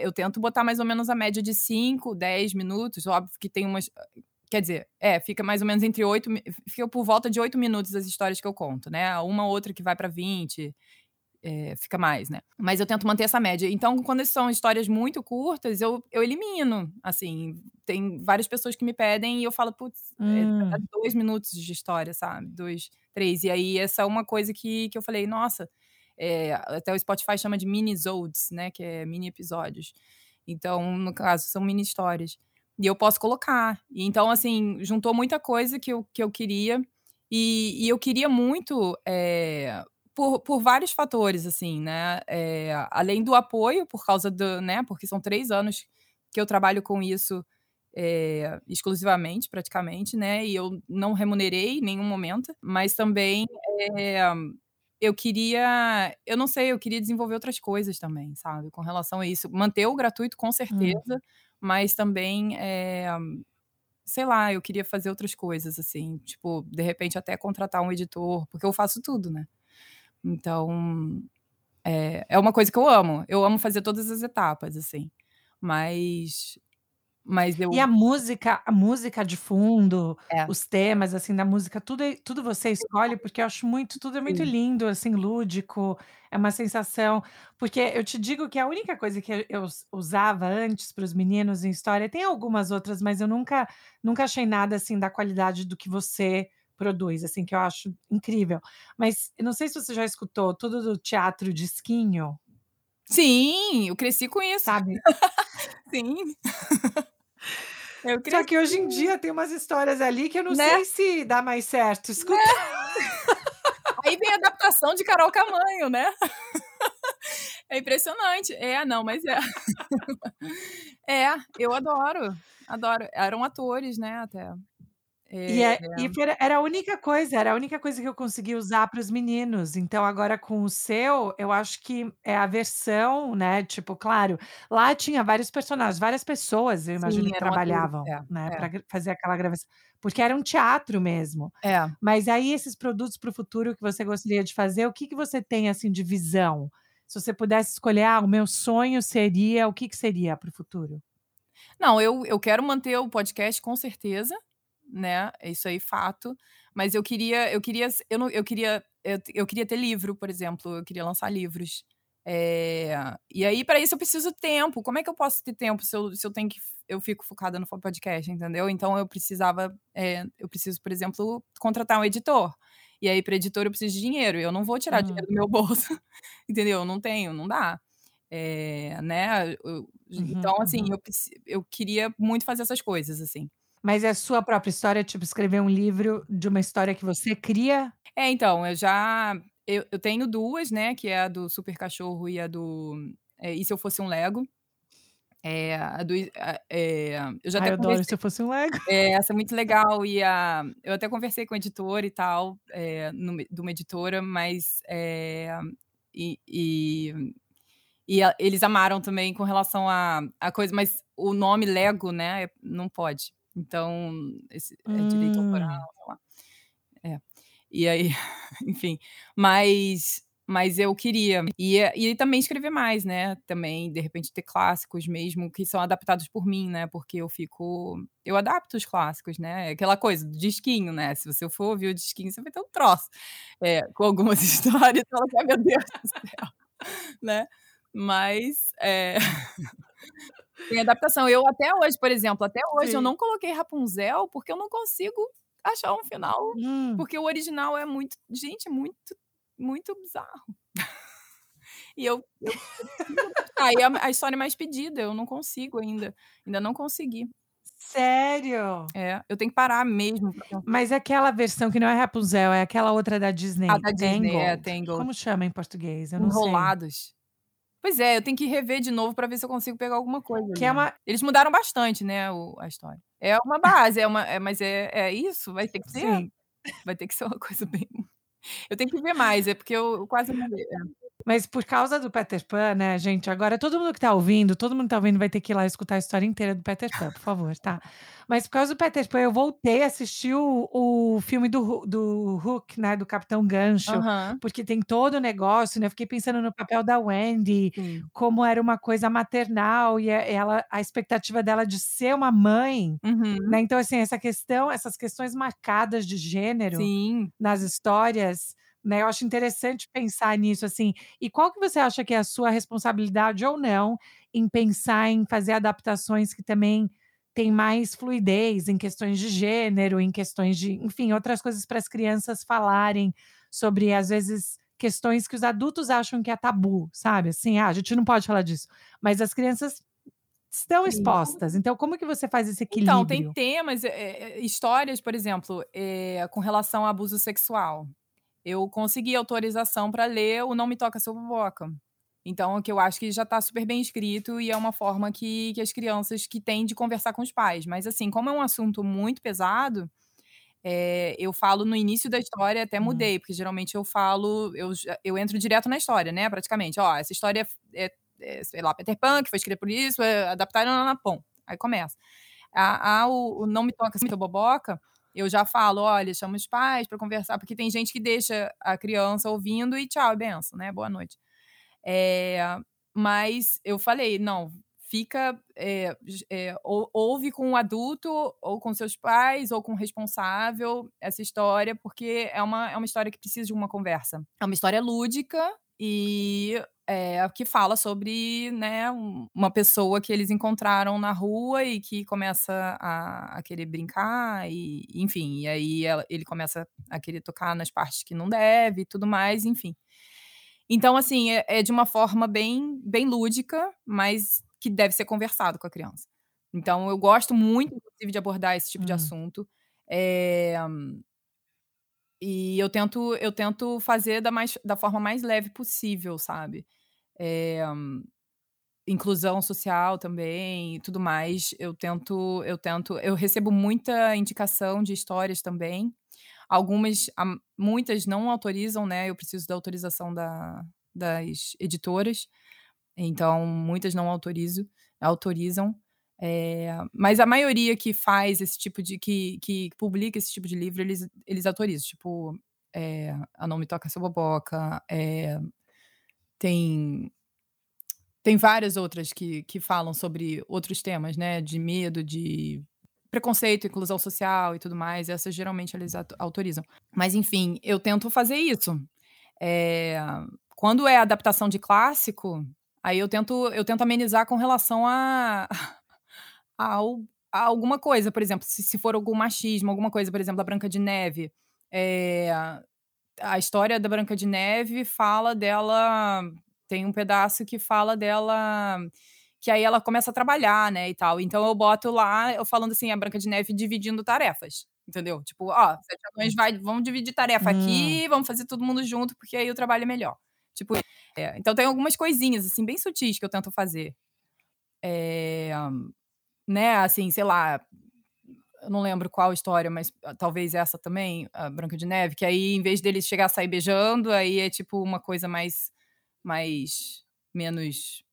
eu tento botar mais ou menos a média de 5, 10 minutos, óbvio que tem umas... Quer dizer, fica mais ou menos entre 8... Fica por volta de 8 minutos as histórias que eu conto, né? Uma ou outra que vai pra 20, fica mais, né? Mas eu tento manter essa média. Então, quando são histórias muito curtas, eu elimino, assim. Tem várias pessoas que me pedem e eu falo, putz, 2 minutos de história, sabe? 2, 3. E aí, essa é uma coisa que eu falei, nossa... até o Spotify chama de mini-zodes, né, que é mini-episódios. Então, no caso, são mini-histórias. E eu posso colocar. Então, assim, juntou muita coisa que eu queria. E eu queria muito, por vários fatores, assim, né? Além do apoio, por causa do... né? Porque são 3 anos que eu trabalho com isso exclusivamente, praticamente, né? E eu não remunerei em nenhum momento. Mas também... Eu queria desenvolver outras coisas também, sabe? Com relação a isso. Manter o gratuito, com certeza, mas também, sei lá, eu queria fazer outras coisas, assim. Tipo, de repente até contratar um editor, porque eu faço tudo, né? Então, é uma coisa que eu amo. Eu amo fazer todas as etapas, assim. Mas eu... E a música de fundo, os temas, assim, da música, tudo você escolhe, porque eu acho tudo é muito lindo, assim, lúdico, é uma sensação, porque eu te digo que a única coisa que eu usava antes para os meninos em história, tem algumas outras, mas eu nunca achei nada, assim, da qualidade do que você produz, assim, que eu acho incrível. Mas eu não sei se você já escutou tudo do teatro de esquinho. Sim, eu cresci com isso. Sabe? Sim. Só que hoje em dia tem umas histórias ali que eu não sei se dá mais certo. Escuta. Aí vem a adaptação de Carol Camanho, né? É impressionante. Eu adoro. Adoro. Eram atores, né? Até. Era a única coisa que eu consegui usar para os meninos. Então, agora com o seu, eu acho que é a versão, né? Tipo, claro, lá tinha vários personagens, várias pessoas, eu imagino, sim, que trabalhavam, né, para fazer aquela gravação. Porque era um teatro mesmo. Mas aí, esses produtos para o futuro que você gostaria de fazer, o que você tem, assim, de visão? Se você pudesse escolher, o meu sonho seria, o que seria para o futuro? Não, eu quero manter o podcast, com certeza. Né, isso aí, fato. Mas eu queria ter livro, por exemplo. Eu queria lançar livros. E aí, para isso, eu preciso tempo. Como é que eu posso ter tempo se eu fico focada no podcast, entendeu? Então eu preciso, por exemplo, contratar um editor. E aí, para editor, eu preciso de dinheiro. Eu não vou tirar dinheiro do meu bolso, entendeu? Eu não tenho, não dá. Né? Então, assim, eu queria muito fazer essas coisas, assim. Mas é a sua própria história, tipo, escrever um livro de uma história que você cria? Então, eu tenho duas, né? Que é a do Super Cachorro e a do... E Se Eu Fosse Um Lego? Eu já até adoro Se Eu Fosse Um Lego. Essa é muito legal. E eu até conversei com o editor e tal, de uma editora, mas... Eles amaram também com relação a coisa... Mas o nome Lego, né? Não pode... Então, esse é direito autoral, sei lá. É. E aí, enfim, mas eu queria. E também escrever mais, né? Também, de repente, ter clássicos mesmo, que são adaptados por mim, né? Porque eu adapto os clássicos, né? Aquela coisa do disquinho, né? Se você for ouvir o disquinho, você vai ter um troço. Com algumas histórias, você fala assim, meu Deus do céu, né? Mas tem adaptação. Eu até hoje, por exemplo, Sim. eu não coloquei Rapunzel porque eu não consigo achar um final, porque o original é muito, gente, muito, muito bizarro. E eu aí a história é mais pedida, eu não consigo ainda não consegui. Sério? É, eu tenho que parar mesmo. Mas aquela versão que não é Rapunzel, é aquela outra da Disney. Ah, da Disney, Tangled. Como chama em português? Eu não sei. Pois é, eu tenho que rever de novo para ver se eu consigo pegar alguma coisa. Que né? Eles mudaram bastante, né, a história. É uma base, mas é isso? Vai ter que ser? Sim. Vai ter que ser uma coisa bem... Eu tenho que ver mais, é porque eu quase não vi. Mas por causa do Peter Pan, né, gente, agora todo mundo que tá ouvindo vai ter que ir lá escutar a história inteira do Peter Pan, por favor, tá? Mas por causa do Peter Pan, eu voltei a assistir o filme do Hulk, né, do Capitão Gancho, porque tem todo o negócio, né, eu fiquei pensando no papel da Wendy, como era uma coisa maternal, e ela, a expectativa dela de ser uma mãe, né, então assim, essas questões marcadas de gênero Sim. nas histórias... Né, eu acho interessante pensar nisso, assim. E qual que você acha que é a sua responsabilidade ou não em pensar em fazer adaptações que também tem mais fluidez em questões de gênero, em questões de, enfim, outras coisas para as crianças falarem sobre, às vezes, questões que os adultos acham que é tabu, sabe? Assim, a gente não pode falar disso. Mas as crianças estão expostas. Então, como que você faz esse equilíbrio? Então, tem temas, histórias, por exemplo, com relação ao abuso sexual. Eu consegui autorização para ler o Não Me Toca, Seu Boboca. Então, que eu acho que já está super bem escrito e é uma forma que as crianças que têm de conversar com os pais. Mas, assim, como é um assunto muito pesado, eu falo no início da história, até mudei, porque geralmente eu falo, eu entro direto na história, né, praticamente. Ó, essa história sei lá, Peter Pan, que foi escrita por isso, adaptaram na pão. Aí começa. O Não Me Toca, Seu Boboca... Eu já falo, olha, chama os pais para conversar, porque tem gente que deixa a criança ouvindo e tchau, benção, né? Boa noite. Mas eu falei, não, fica, ouve com o adulto, ou com seus pais, ou com o responsável essa história, porque é uma história que precisa de uma conversa. É uma história lúdica e que fala sobre, né, uma pessoa que eles encontraram na rua e que começa a querer brincar, e, enfim, e aí ele começa a querer tocar nas partes que não deve e tudo mais, enfim. Então, assim, é de uma forma bem, bem lúdica, mas que deve ser conversado com a criança. Então, eu gosto muito, inclusive, de abordar esse tipo de assunto. E eu tento fazer da forma mais leve possível, sabe? Inclusão social também e tudo mais. Eu recebo muita indicação de histórias também. Muitas não autorizam, né? Eu preciso da autorização das editoras. Então, muitas não autorizam. Mas a maioria que faz esse tipo de... que publica esse tipo de livro, eles autorizam. Tipo, a Não Me Toca, Seu Boboca. Tem várias outras que falam sobre outros temas, né? De medo, de preconceito, inclusão social e tudo mais. Essas, geralmente, eles autorizam. Mas, enfim, eu tento fazer isso. Quando é adaptação de clássico, aí eu tento amenizar com relação a alguma coisa, por exemplo, se for algum machismo, alguma coisa, por exemplo, da Branca de Neve. A história da Branca de Neve fala dela, tem um pedaço que fala dela, que aí ela começa a trabalhar, né, e tal. Então eu boto lá, eu falando assim, a Branca de Neve dividindo tarefas, entendeu? Tipo, ó, 7 anões vamos dividir tarefa aqui, vamos fazer todo mundo junto, porque aí o trabalho é melhor. Tipo, então tem algumas coisinhas, assim, bem sutis que eu tento fazer. Né, assim, sei lá, eu não lembro qual história, mas talvez essa também, a Branca de Neve, que aí em vez dele chegar a sair beijando, aí é tipo uma coisa mais menos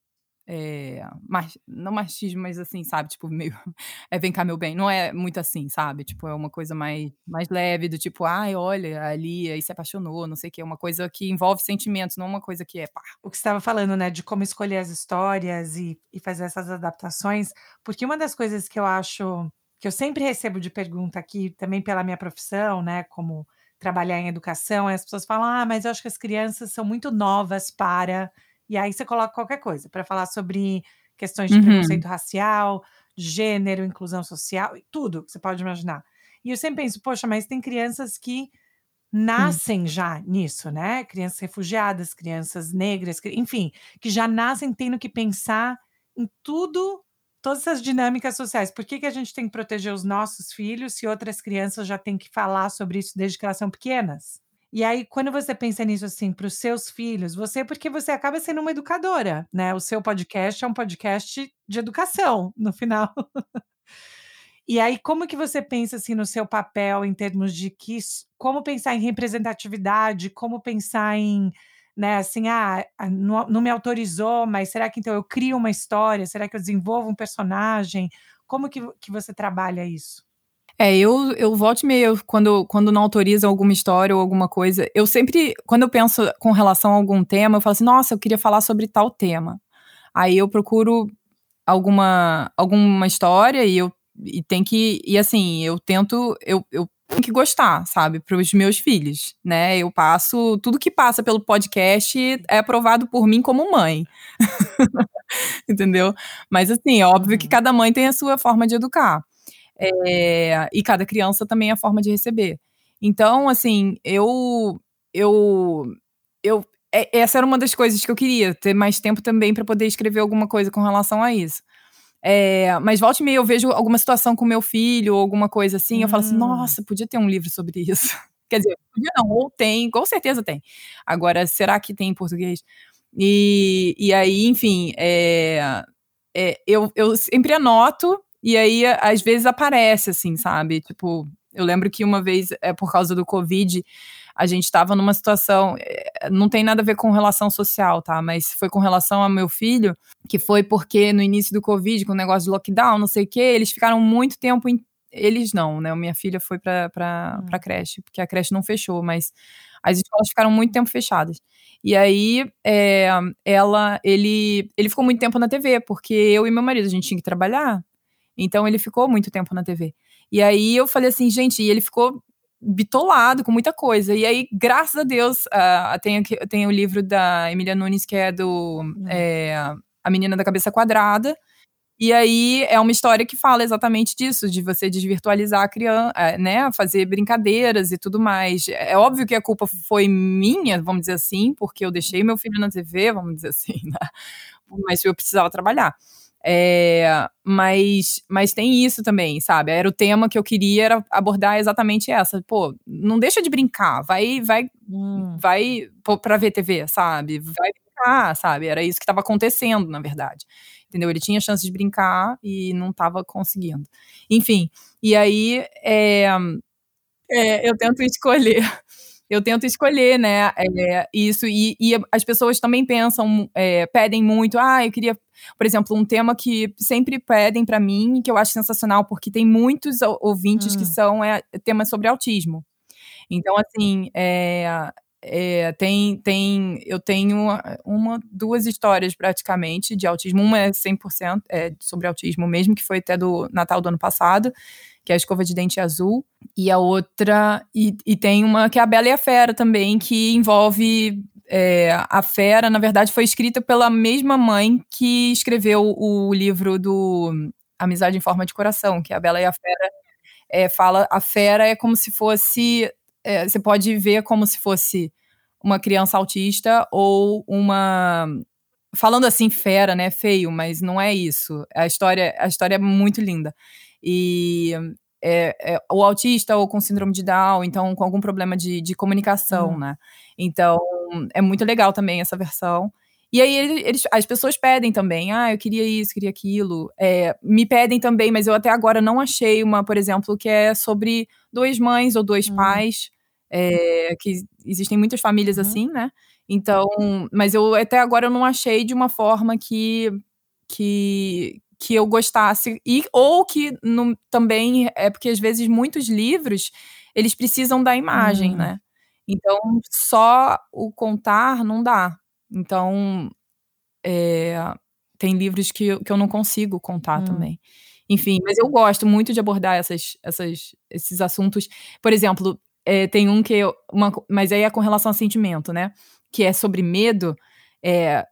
não machismo, mas assim, sabe, tipo, meio, vem cá, meu bem, não é muito assim, sabe, tipo, é uma coisa mais leve, do tipo, ai, olha, ali, aí se apaixonou, não sei o que, é uma coisa que envolve sentimentos, não uma coisa que é pá. O que você estava falando, né, de como escolher as histórias e fazer essas adaptações, porque uma das coisas que eu acho, que eu sempre recebo de pergunta aqui, também pela minha profissão, né, como trabalhar em educação, as pessoas falam, mas eu acho que as crianças são muito novas para... E aí você coloca qualquer coisa para falar sobre questões de preconceito racial, gênero, inclusão social, tudo que você pode imaginar. E eu sempre penso, poxa, mas tem crianças que nascem já nisso, né? Crianças refugiadas, crianças negras, enfim, que já nascem tendo que pensar em tudo, todas essas dinâmicas sociais. Por que a gente tem que proteger os nossos filhos se outras crianças já têm que falar sobre isso desde que elas são pequenas? E aí, quando você pensa nisso, assim, para os seus filhos, porque você acaba sendo uma educadora, né? O seu podcast é um podcast de educação, no final. E aí, como que você pensa, assim, no seu papel em termos de como pensar em representatividade, como pensar em, né, assim, não me autorizou, mas será que então eu crio uma história? Será que eu desenvolvo um personagem? Como que você trabalha isso? Eu volto e meio, quando não autorizam alguma história ou alguma coisa, eu sempre, quando eu penso com relação a algum tema, eu falo assim, nossa, eu queria falar sobre tal tema. Aí eu procuro alguma história e tem que, e assim, eu tenho que gostar, sabe, para os meus filhos, né? Eu passo, tudo que passa pelo podcast é aprovado por mim como mãe. Entendeu? Mas assim, é óbvio que cada mãe tem a sua forma de educar. E cada criança também é a forma de receber. Então, assim, essa era uma das coisas que eu queria, ter mais tempo também para poder escrever alguma coisa com relação a isso. Mas volta e meia eu vejo alguma situação com meu filho, ou alguma coisa assim, eu falo assim, nossa, podia ter um livro sobre isso. Quer dizer, podia não, ou tem, com certeza tem. Agora, será que tem em português? E aí, enfim, eu sempre anoto. E aí, às vezes, aparece, assim, sabe? Tipo, eu lembro que uma vez, por causa do Covid, a gente estava numa situação... não tem nada a ver com relação social, tá? Mas foi com relação ao meu filho, que foi porque no início do Covid, com o negócio de lockdown, não sei o quê, eles ficaram muito tempo... Eles não, né? Minha filha foi pra creche, porque a creche não fechou, mas as escolas ficaram muito tempo fechadas. E aí, ele ficou muito tempo na TV, porque eu e meu marido, a gente tinha que trabalhar. Então, ele ficou muito tempo na TV. E aí, eu falei assim, gente, e ele ficou bitolado com muita coisa. E aí, graças a Deus, tem o livro da Emília Nunes, que é A Menina da Cabeça Quadrada. E aí, é uma história que fala exatamente disso, de você desvirtualizar a criança, né, fazer brincadeiras e tudo mais. É óbvio que a culpa foi minha, vamos dizer assim, porque eu deixei meu filho na TV, vamos dizer assim, né? Mas eu precisava trabalhar. Mas tem isso também, sabe? Era o tema que eu queria, era abordar exatamente essa. Pô, não deixa de brincar, vai pra ver TV, sabe? Vai brincar, sabe? Era isso que estava acontecendo, na verdade. Entendeu? Ele tinha chance de brincar e não estava conseguindo. Enfim, e aí eu tento escolher, né? Isso, e as pessoas também pensam, pedem muito, eu queria... Por exemplo, um tema que sempre pedem pra mim, que eu acho sensacional, porque tem muitos ouvintes que são temas sobre autismo. Então, assim, eu tenho duas histórias praticamente de autismo. Uma é 100% sobre autismo mesmo, que foi até do Natal do ano passado, que é a escova de dente azul. E a outra... E tem uma que é a Bela e a Fera também, que envolve... a Fera, na verdade, foi escrita pela mesma mãe que escreveu o livro do Amizade em Forma de Coração, que a Bela e a Fera fala... A Fera é como se fosse... você pode ver como se fosse uma criança autista ou uma... Falando assim, fera, né? Feio, mas não é isso. A história é muito linda. E... ou autista ou com síndrome de Down, então com algum problema de comunicação, né? Então, é muito legal também essa versão. E aí, as pessoas pedem também, eu queria isso, queria aquilo. Me pedem também, mas eu até agora não achei uma, por exemplo, que é sobre duas mães ou dois pais, que existem muitas famílias assim, né? Então, mas eu até agora não achei de uma forma que que eu gostasse, ou que no, também, é porque às vezes muitos livros, eles precisam da imagem, né? Então, só o contar não dá. Então, tem livros que eu não consigo contar também. Enfim, mas eu gosto muito de abordar esses assuntos. Por exemplo, tem um que mas aí é com relação a sentimento, né? Que é sobre medo,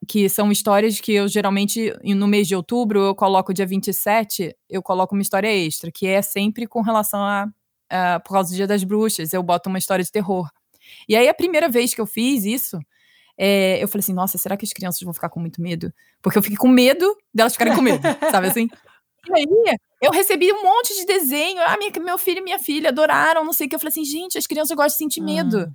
que são histórias que eu geralmente, no mês de outubro, eu coloco dia 27, eu coloco uma história extra, que é sempre com relação a por causa do Dia das Bruxas, eu boto uma história de terror. E aí a primeira vez que eu fiz isso, eu falei assim, nossa, será que as crianças vão ficar com muito medo? Porque eu fiquei com medo delas ficarem com medo, sabe assim? E aí, eu recebi um monte de desenho, meu filho e minha filha adoraram, não sei o que, eu falei assim, gente, as crianças gostam de sentir medo.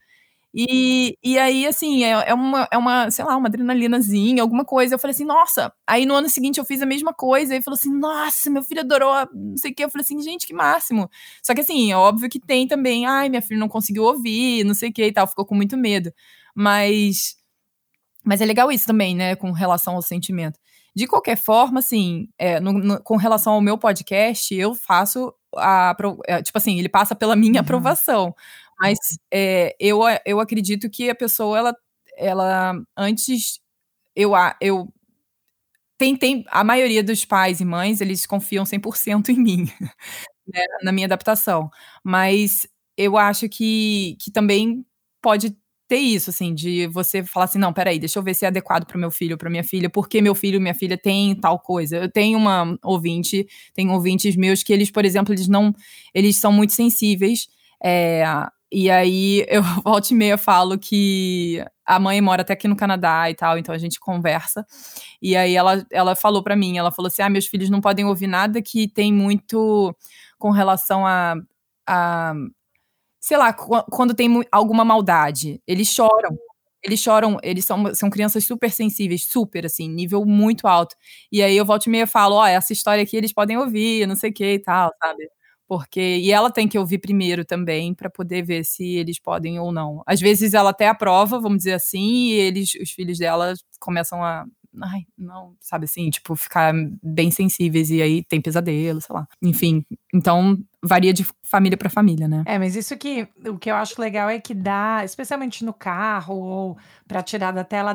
E aí, assim, é uma, sei lá, uma adrenalinazinha, alguma coisa, eu falei assim, nossa, aí no ano seguinte eu fiz a mesma coisa, aí falou assim, nossa, meu filho adorou, não sei o que, eu falei assim, gente, que máximo, só que assim, é óbvio que tem também, ai, minha filha não conseguiu ouvir, não sei o que e tal, ficou com muito medo, mas é legal isso também, né, com relação ao sentimento. De qualquer forma, assim, com relação ao meu podcast, eu faço tipo assim, ele passa pela minha aprovação. Mas eu acredito que a pessoa, ela antes, a maioria dos pais e mães, eles confiam 100% em mim, né, na minha adaptação. Mas eu acho que também pode ter isso, assim, de você falar assim, não, peraí, deixa eu ver se é adequado para o meu filho ou para minha filha, porque meu filho e minha filha tem tal coisa. Eu tenho tenho ouvintes meus que eles, por exemplo, eles são muito sensíveis, e aí, eu volta e meia falo que a mãe mora até aqui no Canadá e tal, então a gente conversa. E aí ela falou pra mim, ela falou assim, meus filhos não podem ouvir nada que tem muito com relação a sei lá, quando tem alguma maldade. Eles choram, eles são crianças super sensíveis, super, assim, nível muito alto. E aí eu volta e meia falo, essa história aqui eles podem ouvir, não sei o que e tal, sabe? E ela tem que ouvir primeiro também para poder ver se eles podem ou não. Às vezes ela até aprova, vamos dizer assim, e os filhos dela começam a, ai, não, sabe assim, tipo, ficar bem sensíveis e aí tem pesadelo, sei lá. Enfim, então varia de família para família, né? Mas isso o que eu acho legal é que dá, especialmente no carro ou para tirar da tela,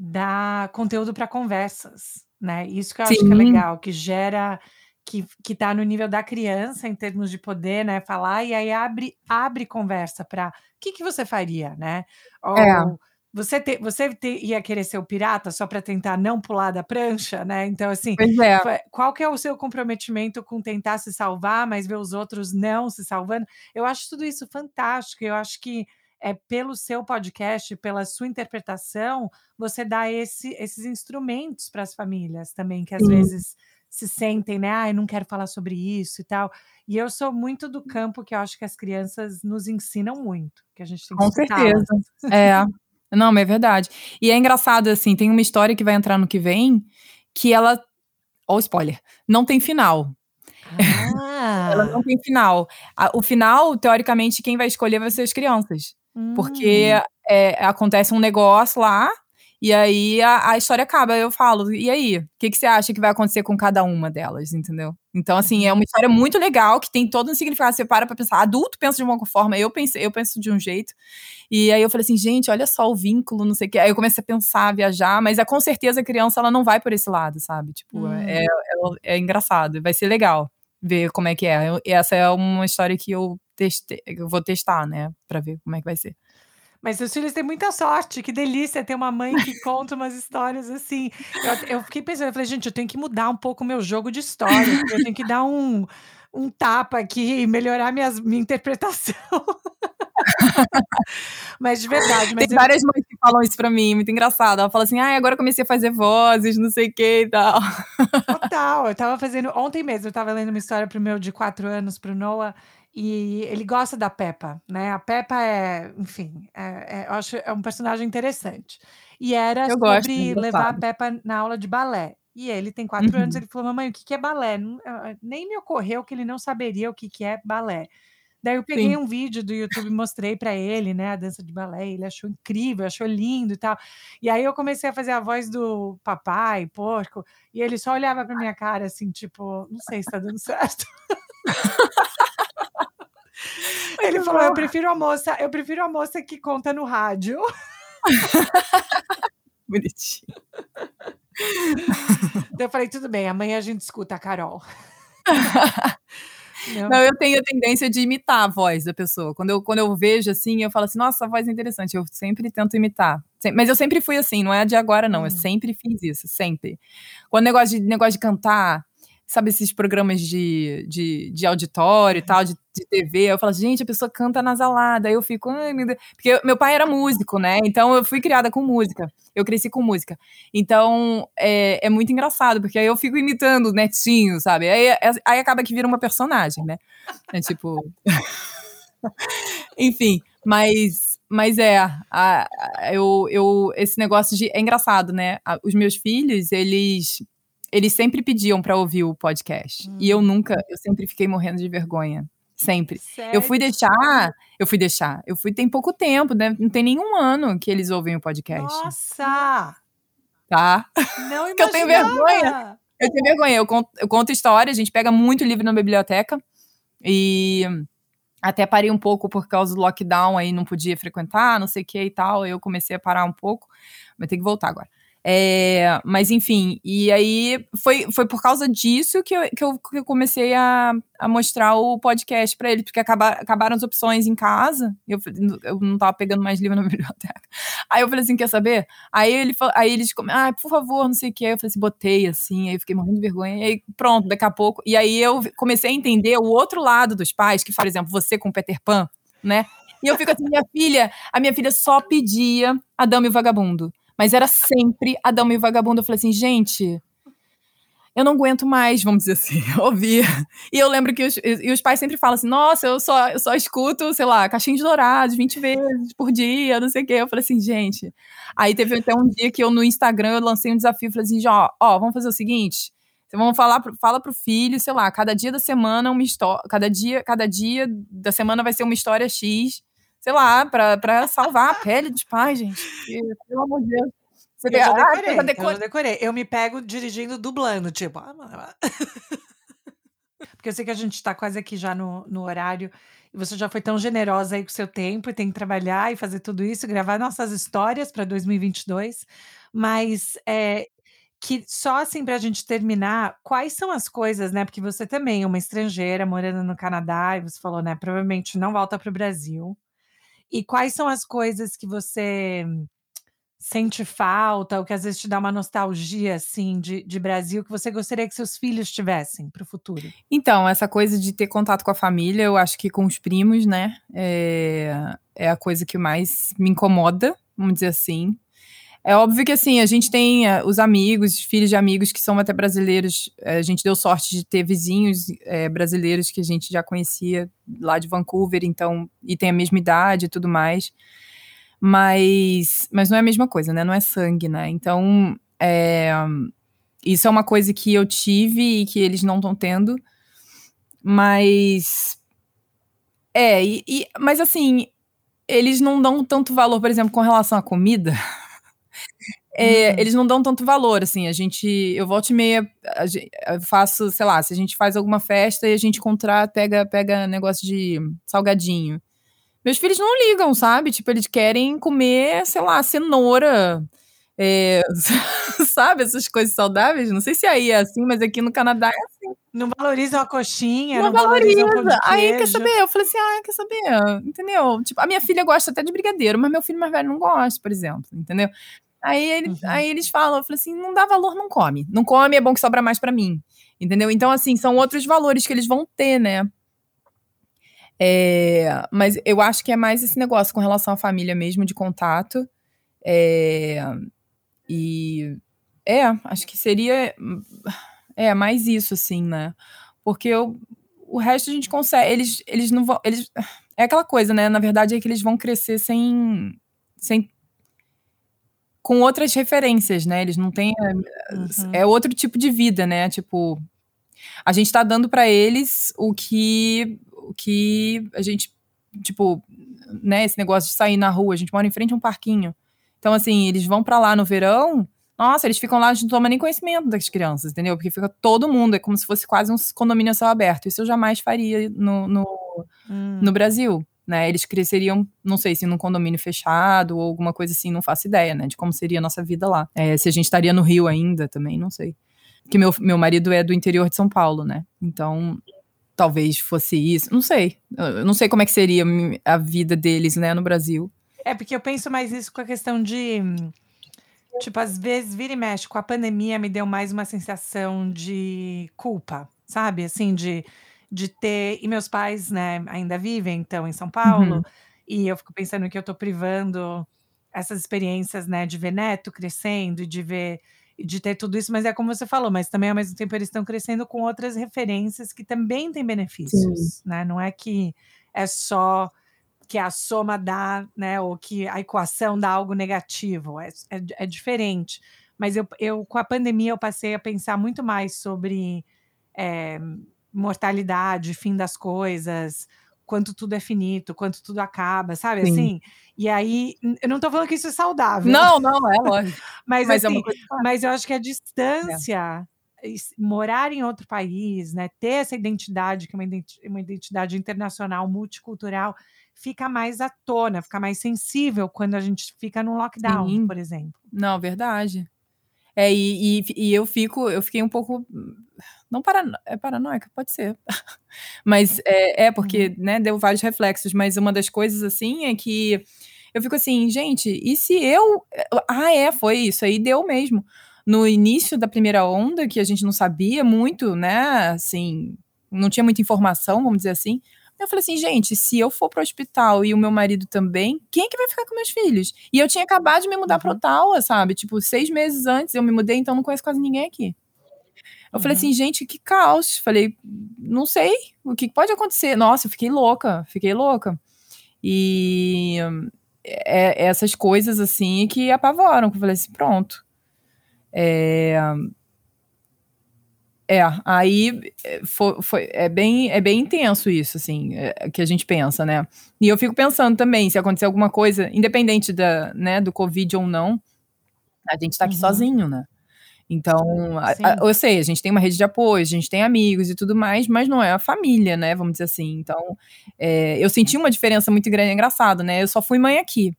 dá conteúdo para conversas, né? Isso que eu acho que é legal, que gera... Que tá no nível da criança em termos de poder, né, falar, e aí abre conversa para o que você faria, né? Ou você ia querer ser o pirata só para tentar não pular da prancha, né? Então, assim, qual que é o seu comprometimento com tentar se salvar, mas ver os outros não se salvando? Eu acho tudo isso fantástico, eu acho que pelo seu podcast, pela sua interpretação, você dá esses instrumentos para as famílias também, que às vezes... se sentem, né, eu não quero falar sobre isso e tal, e eu sou muito do campo que eu acho que as crianças nos ensinam muito, que a gente tem que escutar. Com certeza, não, mas é verdade, e é engraçado, assim, tem uma história que vai entrar no que vem, que ela, ó, spoiler, não tem final, ela não tem final, o final, teoricamente, quem vai escolher vai ser as crianças, porque acontece um negócio lá, e aí a história acaba, eu falo, e aí? O que você acha que vai acontecer com cada uma delas, entendeu? Então, assim, é uma história muito legal, que tem todo um significado, você para pra pensar, adulto pensa de uma forma, eu penso de um jeito, e aí eu falei assim, gente, olha só o vínculo, não sei o que, aí eu comecei a pensar, a viajar, mas com certeza a criança, ela não vai por esse lado, sabe? Tipo, é engraçado, vai ser legal ver como é que é, essa é uma história que eu vou testar, né, pra ver como é que vai ser. Mas seus filhos têm muita sorte, que delícia ter uma mãe que conta umas histórias assim. Eu fiquei pensando, eu falei, gente, eu tenho que mudar um pouco o meu jogo de história, eu tenho que dar um tapa aqui e melhorar minha interpretação. Mas de verdade... Mas tem várias mães que falam isso pra mim, muito engraçado. Ela fala assim, agora eu comecei a fazer vozes, não sei o que e tal. Total, eu tava fazendo... Ontem mesmo eu tava lendo uma história pro meu de 4 anos, pro Noah... E ele gosta da Peppa, né? A Peppa eu acho um personagem interessante. E era sobre levar a Peppa na aula de balé. E ele tem 4 anos, ele falou, mamãe, o que é balé? Nem me ocorreu que ele não saberia o que é balé. Daí eu peguei um vídeo do YouTube e mostrei pra ele, né, a dança de balé, ele achou incrível, achou lindo e tal. E aí eu comecei a fazer a voz do papai, porco, e ele só olhava pra minha cara assim, tipo, não sei se tá dando certo. Ele falou, eu prefiro a moça que conta no rádio. Bonitinho. Então eu falei, tudo bem, amanhã a gente escuta a Carol. Não, eu tenho a tendência de imitar a voz da pessoa. Quando eu vejo assim, eu falo assim, nossa, a voz é interessante, eu sempre tento imitar. Mas eu sempre fui assim, não é de agora não, eu sempre fiz isso, sempre. Quando negócio de cantar, sabe, esses programas de auditório e tal, de TV, eu falo, gente, a pessoa canta nasalada, aí eu fico, ai meu Deus, porque meu pai era músico, né, então eu fui criada com música, eu cresci com música, então é muito engraçado, porque aí eu fico imitando o netinho, sabe, aí acaba que vira uma personagem, né, é tipo, enfim, mas esse negócio de, é engraçado, né, os meus filhos, eles sempre pediam pra ouvir o podcast. E eu sempre fiquei morrendo de vergonha. Sempre. Sério? Eu fui deixar, tem pouco tempo, né? Não tem nenhum ano que eles ouvem o podcast. Nossa! Tá? Não imaginava! Porque eu tenho vergonha. Eu conto história, a gente pega muito livro na biblioteca. E até parei um pouco por causa do lockdown, aí não podia frequentar, não sei o que e tal. Eu comecei a parar um pouco, mas tem que voltar agora. Mas enfim, e aí foi por causa disso que eu comecei a mostrar o podcast pra ele, porque acabaram as opções em casa, eu não tava pegando mais livro na biblioteca, aí eu falei assim, quer saber? Aí eles, por favor, não sei o que, aí eu falei assim, botei assim, aí eu fiquei morrendo de vergonha, e aí pronto, daqui a pouco, e aí eu comecei a entender o outro lado dos pais, que, por exemplo, você com o Peter Pan, né, e eu fico assim, a minha filha só pedia a Dama e o Vagabundo. Mas era sempre a Dama e o Vagabundo. Eu falei assim, gente, eu não aguento mais, vamos dizer assim, ouvir. E eu lembro que os pais sempre falam assim, nossa, eu só escuto, sei lá, Caixinhos Dourados 20 vezes por dia, não sei o quê. Eu falei assim, gente... Aí teve até um dia que eu no Instagram, eu lancei um desafio, falei assim, ó, vamos fazer o seguinte, vamos fala pro filho, sei lá, cada dia da semana uma história, cada dia da semana vai ser uma história X, sei lá, pra salvar a pele dos pais, gente. E, pelo amor de Deus. Eu já decorei. Eu me pego dirigindo, dublando, tipo... Porque eu sei que a gente tá quase aqui já no horário, e você já foi tão generosa aí com o seu tempo, e tem que trabalhar e fazer tudo isso, gravar nossas histórias para 2022, mas... que só assim, pra gente terminar, quais são as coisas, né, porque você também é uma estrangeira morando no Canadá, e você falou, né, provavelmente não volta pro Brasil, e quais são as coisas que você sente falta, ou que às vezes te dá uma nostalgia, assim, de Brasil, que você gostaria que seus filhos tivessem pro futuro? Então, essa coisa de ter contato com a família, eu acho que com os primos, né, é a coisa que mais me incomoda, vamos dizer assim. É óbvio que, assim, a gente tem os amigos, filhos de amigos que são até brasileiros. A gente deu sorte de ter vizinhos brasileiros que a gente já conhecia lá de Vancouver, então, e tem a mesma idade e tudo mais. Mas não é a mesma coisa, né? Não é sangue, né? Então, isso é uma coisa que eu tive e que eles não estão tendo. Mas... mas, assim, eles não dão tanto valor, por exemplo, com relação à comida... Eles não dão tanto valor, assim, eu volta e meia, eu faço, sei lá, se a gente faz alguma festa e a gente pega negócio de salgadinho. Meus filhos não ligam, sabe? Tipo, eles querem comer, sei lá, cenoura, sabe? Essas coisas saudáveis. Não sei se aí é assim, mas aqui no Canadá é assim. Não valorizam a coxinha, não valorizam o pão de queijo. Aí, quer saber? Eu falei assim, quer saber? Entendeu? Tipo, a minha filha gosta até de brigadeiro, mas meu filho mais velho não gosta, por exemplo, entendeu? Aí eles falam, eu falei assim, não dá valor, não come. Não come, é bom que sobra mais pra mim. Entendeu? Então, assim, são outros valores que eles vão ter, né? Mas eu acho que é mais esse negócio com relação à família mesmo, de contato. Acho que seria... mais isso, assim, né? Porque o resto a gente consegue... Eles não vão... É aquela coisa, né? Na verdade, é que eles vão crescer sem com outras referências, né, eles não têm... É outro tipo de vida, né, tipo, a gente tá dando pra eles o que que a gente, tipo, né, esse negócio de sair na rua, a gente mora em frente a um parquinho. Então, assim, eles vão pra lá no verão, nossa, eles ficam lá, a gente não toma nem conhecimento das crianças, entendeu? Porque fica todo mundo, é como se fosse quase um condomínio a céu aberto. Isso eu jamais faria no Brasil, né? Eles cresceriam, não sei, se num condomínio fechado ou alguma coisa assim, não faço ideia, né? De como seria a nossa vida lá. Se a gente estaria no Rio ainda também, não sei. Porque meu marido é do interior de São Paulo, né? Então, talvez fosse isso, não sei. Eu não sei como é que seria a vida deles, né, no Brasil. É, porque eu penso mais nisso com a questão de... Tipo, às vezes, vira e mexe, com a pandemia me deu mais uma sensação de culpa, sabe? Assim, de ter... E meus pais, né, ainda vivem, então, em São Paulo. Uhum. E eu fico pensando que eu tô privando essas experiências, né, de ver neto crescendo e de ter tudo isso, mas é como você falou, mas também ao mesmo tempo eles estão crescendo com outras referências que também têm benefícios, sim, né? Não é que é só que a soma dá, né? Ou que a equação dá algo negativo, é diferente. Mas eu com a pandemia eu passei a pensar muito mais sobre mortalidade, fim das coisas, quanto tudo é finito, quanto tudo acaba, sabe, sim, assim? E aí, eu não tô falando que isso é saudável. Não, não, é lógico. Mas, assim, mas eu acho que a distância, morar em outro país, né, ter essa identidade, que é uma identidade internacional, multicultural, fica mais à tona, fica mais sensível quando a gente fica num lockdown, sim, por exemplo. Não, verdade. E eu fiquei um pouco... Não é paranoica, pode ser. Mas porque, né, deu vários reflexos. Mas uma das coisas, assim, é que eu fico assim, gente, e se eu... foi isso aí, deu mesmo. No início da primeira onda, que a gente não sabia muito, né, assim, não tinha muita informação, vamos dizer assim. Eu falei assim, gente, se eu for pro hospital e o meu marido também, quem é que vai ficar com meus filhos? E eu tinha acabado de me mudar pra Ottawa, sabe? Tipo, 6 meses antes eu me mudei, então não conheço quase ninguém aqui. Eu falei assim, gente, que caos. Falei, não sei o que pode acontecer. Nossa, eu fiquei louca. E essas coisas, assim, que apavoram. Eu falei assim, pronto. Aí foi, é bem intenso isso, assim, que a gente pensa, né? E eu fico pensando também, se acontecer alguma coisa, independente né, do Covid ou não, a gente tá aqui sozinho, né? Então, eu sei, a gente tem uma rede de apoio, a gente tem amigos e tudo mais, mas não é a família, né, vamos dizer assim. Então, eu senti uma diferença muito grande, engraçado, né, eu só fui mãe aqui.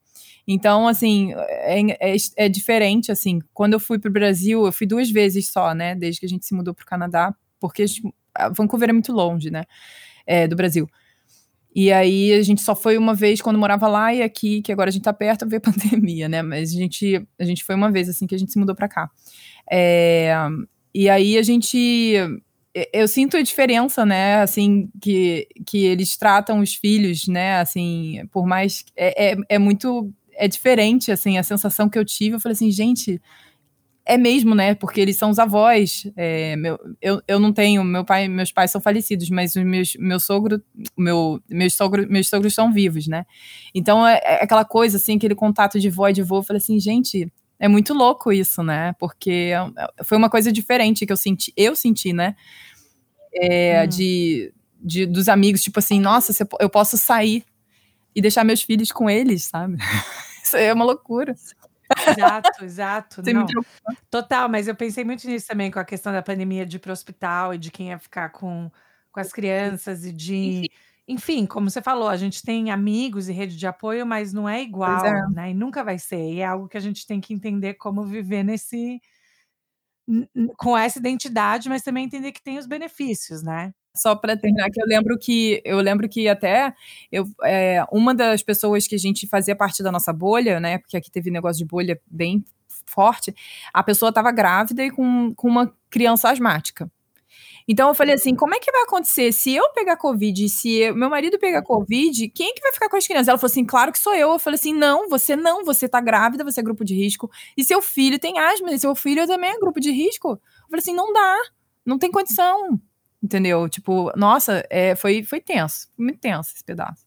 Então, assim, é diferente, assim, quando eu fui pro Brasil, eu fui 2 vezes só, né, desde que a gente se mudou pro Canadá, porque Vancouver é muito longe, né, do Brasil. E aí, a gente só foi uma vez quando morava lá e aqui, que agora a gente tá perto, veio a pandemia, né? Mas a gente foi uma vez, assim, que a gente se mudou pra cá. E aí, a gente... Eu sinto a diferença, né? Assim, que eles tratam os filhos, né? Assim, por mais... É muito... É diferente, assim, a sensação que eu tive. Eu falei assim, gente... É mesmo, né? Porque eles são os avós. Eu não tenho... Meus pais são falecidos, mas meus sogros são vivos, né? Então, é aquela coisa, assim, aquele contato de vó e de vô. Eu falei assim, gente, é muito louco isso, né? Porque foi uma coisa diferente que eu senti, né? Dos amigos, tipo assim, nossa, eu posso sair e deixar meus filhos com eles, sabe? Isso aí é uma loucura. Exato. Não. Total, mas eu pensei muito nisso também com a questão da pandemia, de ir para o hospital e de quem ia ficar com as crianças e de... Enfim, como você falou, a gente tem amigos e rede de apoio, mas não é igual, né? E nunca vai ser. E é algo que a gente tem que entender como viver com essa identidade, mas também entender que tem os benefícios, né? Só para terminar, que eu lembro que até uma das pessoas que a gente fazia parte da nossa bolha, né, porque aqui teve negócio de bolha bem forte, a pessoa estava grávida e com uma criança asmática. Então eu falei assim, como é que vai acontecer se eu pegar Covid e se meu marido pegar Covid, quem é que vai ficar com as crianças? Ela falou assim, claro que sou eu. Eu falei assim, não, você tá grávida, você é grupo de risco, e seu filho tem asma, e seu filho também é grupo de risco. Eu falei assim, não dá, não tem condição. Entendeu? Tipo, nossa, foi tenso. Foi muito tenso esse pedaço.